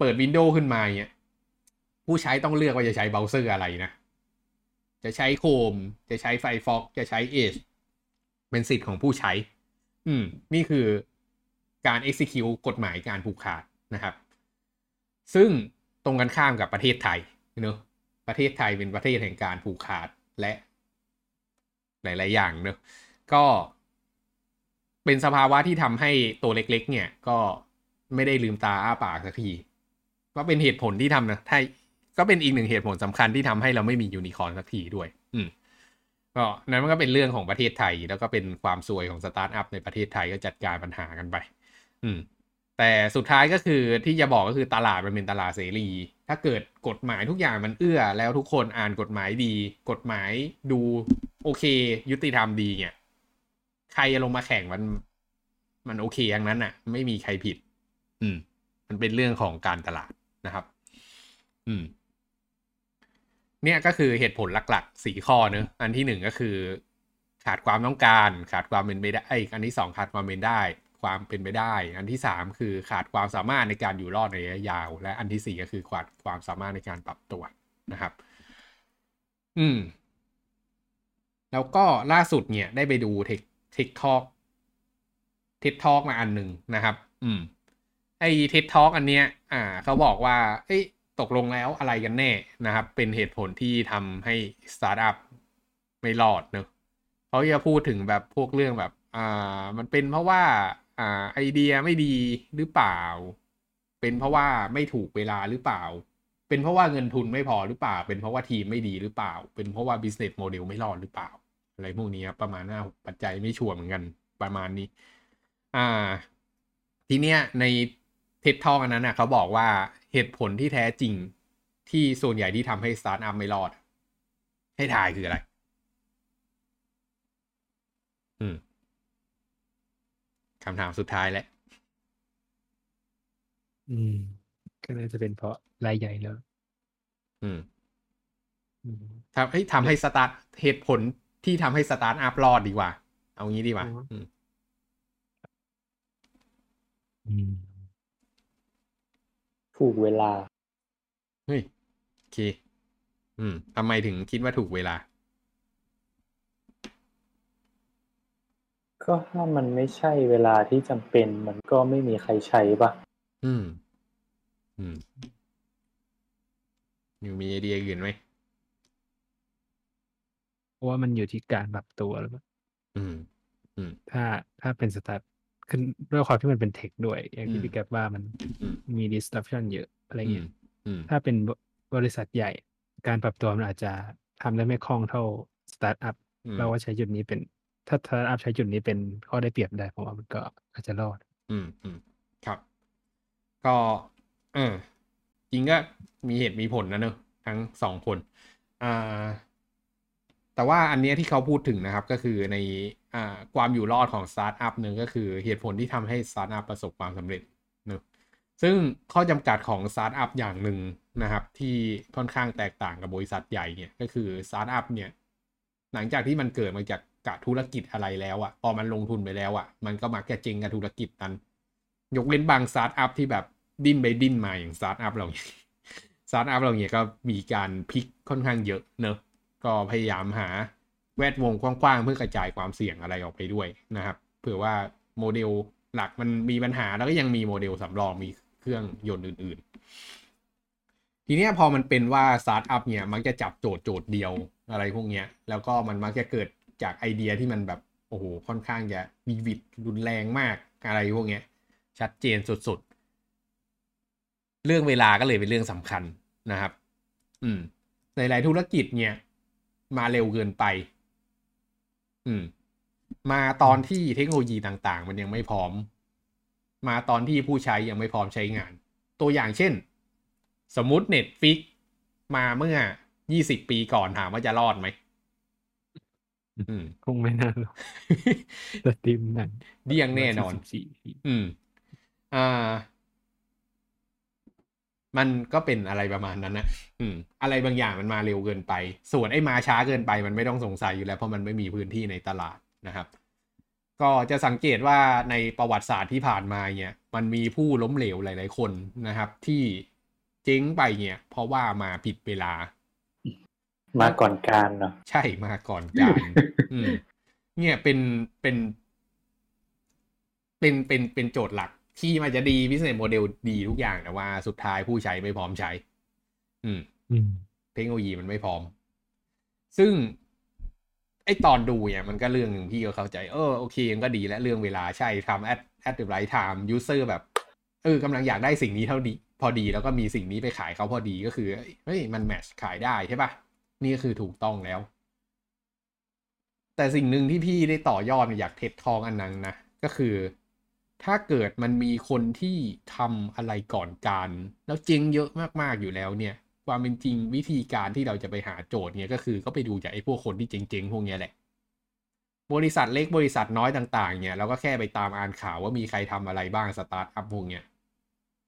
ปิดWindows ขึ้นมาเงี้ย ผู้ใช้ต้องเลือกว่าจะใช้เบราว์เซอร์อะไรนะจะใช้ Chrome จะใช้ Firefox จะใช้ Edge เป็นสิทธิ์ของผู้ใช้นี่คือการ execute กฎหมายการผูกขาดนะครับซึ่งตรงกันข้ามกับประเทศไทยเนอะประเทศไทยเป็นประเทศแห่งการผูกขาดและหลายๆอย่างเนอะก็เป็นสภาวะที่ทำให้ตัวเล็กๆเนี่ยก็ไม่ได้ลืมตาอ้าปากสักทีก็เป็นเหตุผลที่ทำนะถ้าก็เป็นอีกหนึ่งเหตุผลสำคัญที่ทำให้เราไม่มียูนิคอร์นสักทีด้วยก็นั้นมันก็เป็นเรื่องของประเทศไทยแล้วก็เป็นความซวยของสตาร์ทอัพในประเทศไทยก็จัดการปัญหากันไปแต่สุดท้ายก็คือที่จะบอกก็คือตลาดมันเป็นตลาดเสรีถ้าเกิดกฎหมายทุกอย่างมันเอื้อแล้วทุกคนอ่านกฎหมายดีกฎหมายดูโอเคยุติธรรมดีเนี่ยใครจะลงมาแข่งมันโอเคอย่างนั้นน่ะไม่มีใครผิดมันเป็นเรื่องของการตลาดนะครับเนี่ยก็คือเหตุผลหลักๆ4ข้อเนอะอันที่1ก็คือขาดความต้องการขาดความเป็นไปได้อันที่2ขาดความเป็นได้ความเป็นไปได้อันที่3คือขาดความสามารถในการอยู่รอดในระยะยาวและอันที่4ก็คือขาดความสามารถในการปรับตัวนะครับแล้วก็ล่าสุดเนี่ยได้ไปดูTech Talk มาอันนึงนะครับไอ้ Tech Talk อันเนี้ยเขาบอกว่าตกลงแล้วอะไรกันแน่นะครับเป็นเหตุผลที่ทำให้สตาร์ทอัพไม่รอดเนอะเขาจะพูดถึงแบบพวกเรื่องแบบมันเป็นเพราะว่าไอเดียไม่ดีหรือเปล่าเป็นเพราะว่าไม่ถูกเวลาหรือเปล่าเป็นเพราะว่าเงินทุนไม่พอหรือเปล่าเป็นเพราะว่าทีมไม่ดีหรือเปล่าเป็นเพราะว่า business model ไม่รอดหรือเปล่าอะไรพวกนี้ประมาณ5ปัจจัยไม่ชัวร์เหมือนกันประมาณนี้ทีเนี้ยในTED Talk อันนั้นนะเขาบอกว่าเหตุผลที่แท้จริงที่ส่วนใหญ่ที่ทำให้สตาร์ทอัพไม่รอดให้ทายคืออะไรคำถามสุดท้ายแหละก็น่าจะเป็นเพราะรายใหญ่แล้วทำให้สตาร์ทเหตุผลที่ทำให้สตาร์ทอัพรอดดีกว่าเอางี้ดีกว่าถูกเวลาเฮ้ยโอเคทำไมถึงคิดว่าถูกเวลาก็ถ้ามันไม่ใช่เวลาที่จำเป็นมันก็ไม่มีใครใช้ป่ะอยู่มีไอเดียอื่นไหมเพราะว่ามันอยู่ที่การปรับตัวหรือเปล่าถ้าเป็นสตาร์ทคือด้วยความที่มันเป็นเทคด้วยอย่างที่พี่แกว่ามันมี disruption เยอะอะไรเงี้ยถ้าเป็นบริษัทใหญ่การปรับตัวมันอาจจะทำได้ไม่คล่องเท่าสตาร์ทอัพเราว่าใช้จุดนี้เป็นถ้าสตาร์ทอัพใช้จุดนี้เป็นข้อได้เปรียบได้ผมว่ามันก็อาจจะรอดครับก็จริงก็มีเหตุมีผลนะเนอะทั้ง2คนแต่ว่าอันนี้ที่เขาพูดถึงนะครับก็คือในความอยู่รอดของสตาร์ทอัพนึงก็คือเหตุผลที่ทำให้สตาร์ทอัพประสบความสำเร็จนะซึ่งข้อจำกัดของสตาร์ทอัพอย่างหนึ่งนะครับที่ค่อนข้างแตกต่างกับบริษัทใหญ่เนี่ยก็คือสตาร์ทอัพเนี่ยหลังจากที่มันเกิดมาจากธุรกิจอะไรแล้วอ่ะพอมันลงทุนไปแล้วอ่ะมันก็มักจะเจ๊งกับธุรกิจนั้นยกเว้นบางสตาร์ทอัพที่แบบดิ้นไปดิ้นมาอย่างสตาร์ทอัพเราเนี่ยก็มีการพลิกค่อนข้างเยอะเนอะก็พยายามหาแวดวงกว้างๆเพื่อกระจายความเสี่ยงอะไรออกไปด้วยนะครับเผื่อว่าโมเดลหลักมันมีปัญหาแล้วก็ยังมีโมเดลสำรองมีเครื่องยนต์อื่นๆทีนี้พอมันเป็นว่าสตาร์ทอัพเนี่ยมักจะจับโจทย์เดียวอะไรพวกเนี้ยแล้วก็มันมักจะเกิดจากไอเดียที่มันแบบโอ้โหค่อนข้างจะวิวิดรุนแรงมากอะไรพวกเนี้ยชัดเจนสุดๆเรื่องเวลาก็เลยเป็นเรื่องสำคัญนะครับในหลายธุรกิจเนี่ยมาเร็วเกินไปมาตอนที่เทคโนโลยีต่างๆมันยังไม่พร้อมมาตอนที่ผู้ใช้ยังไม่พร้อมใช้งานตัวอย่างเช่นสมมุติ Netflix มาเมื่อ20ปีก่อนถามว่าจะรอดไหมคงไม่น่าหรอกแต่ทีมนั้นเดี่ยงแน่นอนมันก็เป็นอะไรประมาณนั้นนะอะไรบางอย่างมันมาเร็วเกินไปส่วนไอ้มาช้าเกินไปมันไม่ต้องสงสัยอยู่แล้วเพราะมันไม่มีพื้นที่ในตลาดนะครับก็จะสังเกตว่าในประวัติศาสตร์ที่ผ่านมาเนี่ยมันมีผู้ล้มเหลวหลายๆคนนะครับที่ เจ๊งไปเนี่ยเพราะว่ามาผิดเวลามาก่อนการเนาะใช่มาก่อนการ เนี่ยเป็นโจทย์หลักที่มันจะดี business model ดีทุกอย่างแต่ว่าสุดท้ายผู้ใช้ไม่พร้อมใช้เทคโนโลยีมันไม่พร้อมซึ่งไอตอนดูเนี่ยมันก็เรื่องหนึ่งพี่ก็เข้าใจโอเคมันก็ดีและเรื่องเวลาใช่ทำat the right time user แบบกำลังอยากได้สิ่งนี้เท่าดีพอดีแล้วก็มีสิ่งนี้ไปขายเขาพอดีก็คือเฮ้ยมันแมทช์ขายได้ใช่ป่ะนี่ก็คือถูกต้องแล้วแต่สิ่งหนึ่งที่พี่ได้ต่อยอดอยากเทรดทองอันนั้นนะก็คือถ้าเกิดมันมีคนที่ทำอะไรก่อนการแล้วเจ๊งเยอะมากๆอยู่แล้วเนี่ยความเป็นจริงวิธีการที่เราจะไปหาโจทย์เนี่ยก็คือก็ไปดูจากไอ้พวกคนที่เจ๊งๆพวกนี้แหละบริษัทเล็กบริษัทน้อยต่างๆเนี่ยเราก็แค่ไปตามอ่านข่าวว่ามีใครทำอะไรบ้างสตาร์ทอัพพวกเนี้ย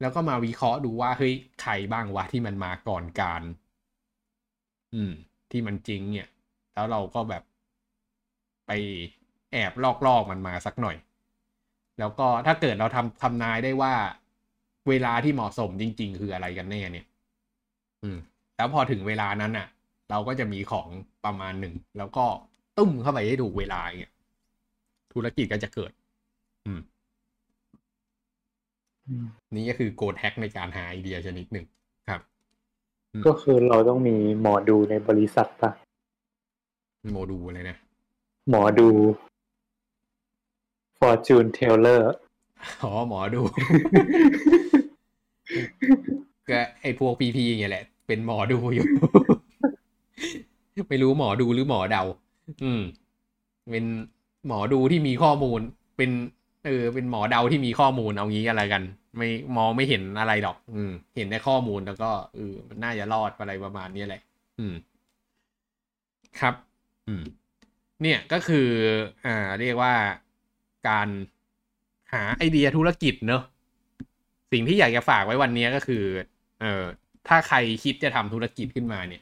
แล้วก็มาวิเคราะห์ดูว่าเฮ้ยใครบ้างวะที่มันมาก่อนการที่มันจริงเนี่ยแล้วเราก็แบบไปแอบลอกๆมันมาสักหน่อยแล้วก็ถ้าเกิดเราทำนายได้ว่าเวลาที่เหมาะสมจริงๆคืออะไรกันแน่เนี่ยแล้วพอถึงเวลานั้นน่ะเราก็จะมีของประมาณหนึ่งแล้วก็ตุ้มเข้าไปให้ถูกเวลาอย่างเงี้ยธุรกิจก็จะเกิดนี่ก็คือโกดแฮกในการหาไอเดียชนิดหนึ่งครับก็คือเราต้องมีหมอดูในบริษัทป่ะหมอดูอะไรนะหมอดู Fortune Teller อ๋อหมอดู ก็ไอ้พวกพีๆอย่างเงี้ยแหละเป็นหมอดูอยู่ ไม่รู้หมอดูหรือหมอเดาเป็นหมอดูที่มีข้อมูลเป็นเป็นหมอเดาที่มีข้อมูลเอางี้อะไรกันไม่มองไม่เห็นอะไรหรอกเห็นแต่ข้อมูลแล้วก็มันน่าจะรอดอะไรประมาณนี้แหละครับเนี่ยก็คือเรียกว่าการหาไอเดียธุรกิจเนอะสิ่งที่อยากจะฝากไว้วันนี้ก็คือถ้าใครคิดจะทำธุรกิจขึ้นมาเนี่ย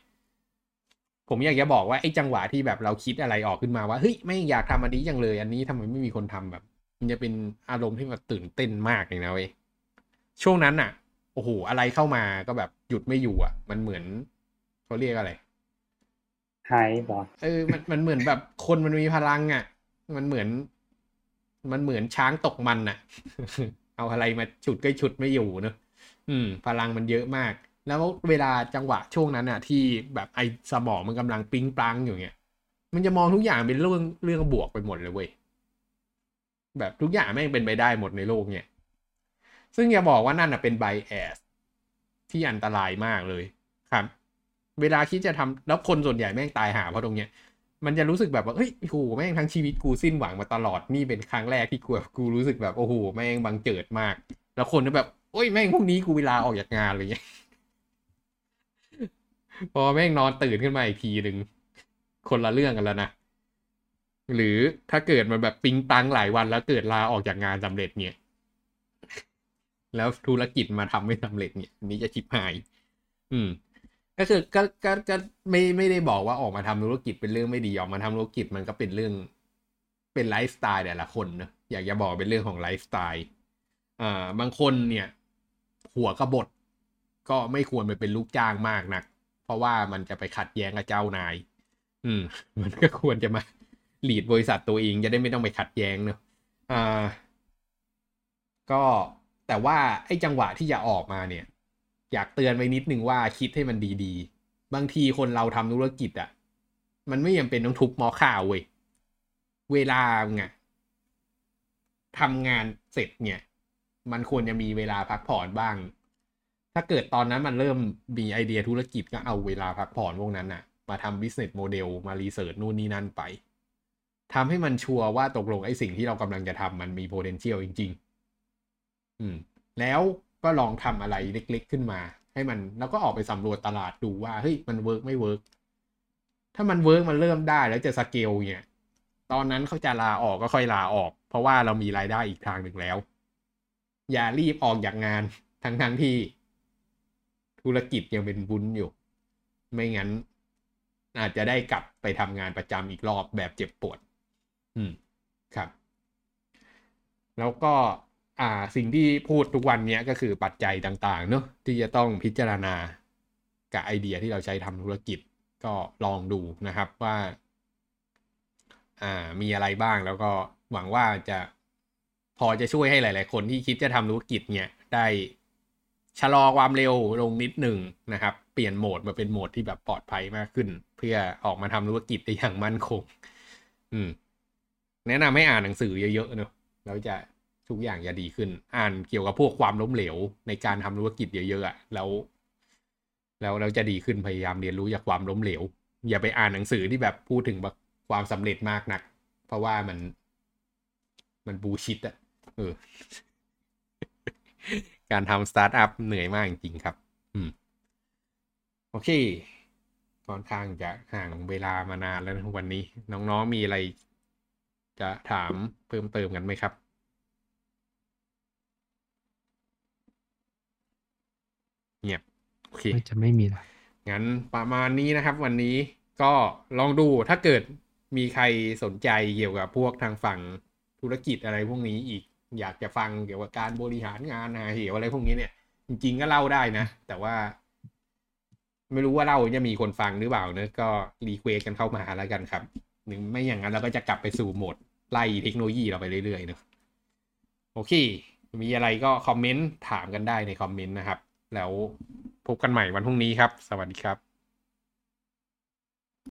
ผมอยากจะบอกว่าไอ้จังหวะที่แบบเราคิดอะไรออกขึ้นมาว่าเฮ้ยไม่อยากทำอันนี้จังเลยอันนี้ทำไมไม่มีคนทำแบบมันจะเป็นอารมณ์ที่แบบตื่นเต้นมากเลยนะเว้ยช่วงนั้นน่ะโอ้โหอะไรเข้ามาก็แบบหยุดไม่อยู่อ่ะมันเหมือนเขาเรียกอะไรไฮบอสมันเหมือนแบบคนมันมีพลังอ่ะมันเหมือนช้างตกมันน่ะ เอาอะไรมาฉุดก็ฉุดไม่อยู่เนอะพลังมันเยอะมากแล้วเวลาจังหวะช่วงนั้นน่ะที่แบบไอ้สมองมันกำลังปิ๊งปลังอยู่เงี้ยมันจะมองทุกอย่างเป็นเรื่องบวกไปหมดเลยเว้ยแบบทุกอย่างแม่งเป็นไปได้หมดในโลกเนี่ยซึ่งอย่าบอกว่านั่นน่ะเป็นไบแอสที่อันตรายมากเลยครับเวลาคิดจะทำแล้วคนส่วนใหญ่แม่งตายหาเพราะตรงเนี้ยมันจะรู้สึกแบบว่าเฮ้ยโอ้โหแม่งทั้งชีวิตกูสิ้นหวังมาตลอดนี่เป็นครั้งแรกที่กูรู้สึกแบบโอ้โหแม่งบังเจิดมากแล้วคนก็แบบโอ้ยแม่งพวกนี้กูเวลาออกจากงานเลยเนี่ยพอแม่งนอนตื่นขึ้นมาอีกทีนึงคนละเรื่องกันแล้วนะหรือถ้าเกิดมันแบบปิงปังหลายวันแล้วเกิดลาออกจากงานสำเร็จเนี่ยแล้วธุรกิจมาทำไม่สำเร็จเนี่ยนี่จะชิบหายก็คือก็ไม่ได้บอกว่าออกมาทำธุรกิจเป็นเรื่องไม่ดีออกมาทำธุรกิจมันก็เป็นเรื่องเป็นไลฟ์สไตล์แต่ละคนนะอยากจะบอกเป็นเรื่องของไลฟ์สไตล์บางคนเนี่ยหัวกบฏก็ไม่ควรไปเป็นลูกจ้างมากนักเพราะว่ามันจะไปขัดแย้งกับเจ้านายมันก็ควรจะมาลีดบริษัทตัวเองจะได้ไม่ต้องไปขัดแย้งเนอะก็แต่ว่าไอ้จังหวะที่จะออกมาเนี่ยอยากเตือนไว้นิดนึงว่าคิดให้มันดีๆบางทีคนเราทำธุรกิจอ่ะมันไม่จำเป็นต้องทุบหม้อข้าวเว้ยเวลาไงทำงานเสร็จเนี่ยมันควรจะมีเวลาพักผ่อนบ้างถ้าเกิดตอนนั้นมันเริ่มมีไอเดียธุรกิจก็เอาเวลาพักผ่อนพวกนั้นน่ะมาทำ business model มารีเสิร์ชนู่นนี่นั่นไปทำให้มันชัวร์ว่าตกลงไอ้สิ่งที่เรากำลังจะทำมันมี potential จริงๆแล้วก็ลองทำอะไรเล็กๆขึ้นมาให้มันแล้วก็ออกไปสำรวจตลาดดูว่าเฮ้ยมันเวิร์กไม่เวิร์กถ้ามันเวิร์กมันเริ่มได้แล้วจะสเกลเนี่ยตอนนั้นเขาจะลาออกก็ค่อยลาออกเพราะว่าเรามีรายได้อีกทางหนึ่งแล้วอย่ารีบออกจากงานทั้งที่ธุรกิจยังเป็นบุญอยู่ไม่งั้นอาจจะได้กลับไปทำงานประจำอีกรอบแบบเจ็บปวดครับแล้วก็ สิ่งที่พูดทุกวันนี้ก็คือปัจจัยต่างๆเนอะที่จะต้องพิจารณากับไอเดียที่เราใช้ทำธุรกิจก็ลองดูนะครับว่ามีอะไรบ้างแล้วก็หวังว่าจะพอจะช่วยให้หลายๆคนที่คิดจะทำธุรกิจเนี่ยได้ชะลอความเร็วลงนิดหนึ่งนะครับเปลี่ยนโหมดมาเป็นโหมดที่แบบปลอดภัยมากขึ้นเพื่อออกมาทำธุรกิจได้อย่างมั่นคงแนะนำให้อ่านหนังสือเยอะๆเนอะแล้วจะทุกอย่างจะดีขึ้นอ่านเกี่ยวกับพวกความล้มเหลวในการทำธุรกิจเยอะๆอ่ะแล้วจะดีขึ้นพยายามเรียนรู้จากความล้มเหลวอย่าไปอ่านหนังสือที่แบบพูดถึงความสำเร็จมากนักเพราะว่ามันบูชิตอ่ะการทำสตาร์ทอัพเหนื่อยมากจริงครับโอเคค่อนข้างจะห่างเวลามานานแล้ววันนี้น้องๆมีอะไรจะถามเพิ่มเติมกันไหมครับเงียบโอเคจะไม่มีละงั้นประมาณนี้นะครับวันนี้ก็ลองดูถ้าเกิดมีใครสนใจเกี่ยวกับพวกทางฝั่งธุรกิจอะไรพวกนี้อีกอยากจะฟังเกี่ยวกับการบริหารงานนะเหวอะไรพวกนี้เนี่ยจริงๆก็เล่าได้นะแต่ว่าไม่รู้ว่าเล่าจะมีคนฟังหรือเปล่านะก็รีเควสกันเข้ามาแล้วกันครับหรือไม่อย่างนั้นเราก็จะกลับไปสู่โหมดไล่เทคโนโลยีเราไปเรื่อยๆนะโอเคมีอะไรก็คอมเมนต์ถามกันได้ในคอมเมนต์นะครับแล้วพบกันใหม่วันพรุ่งนี้ครับสวัสดีครับ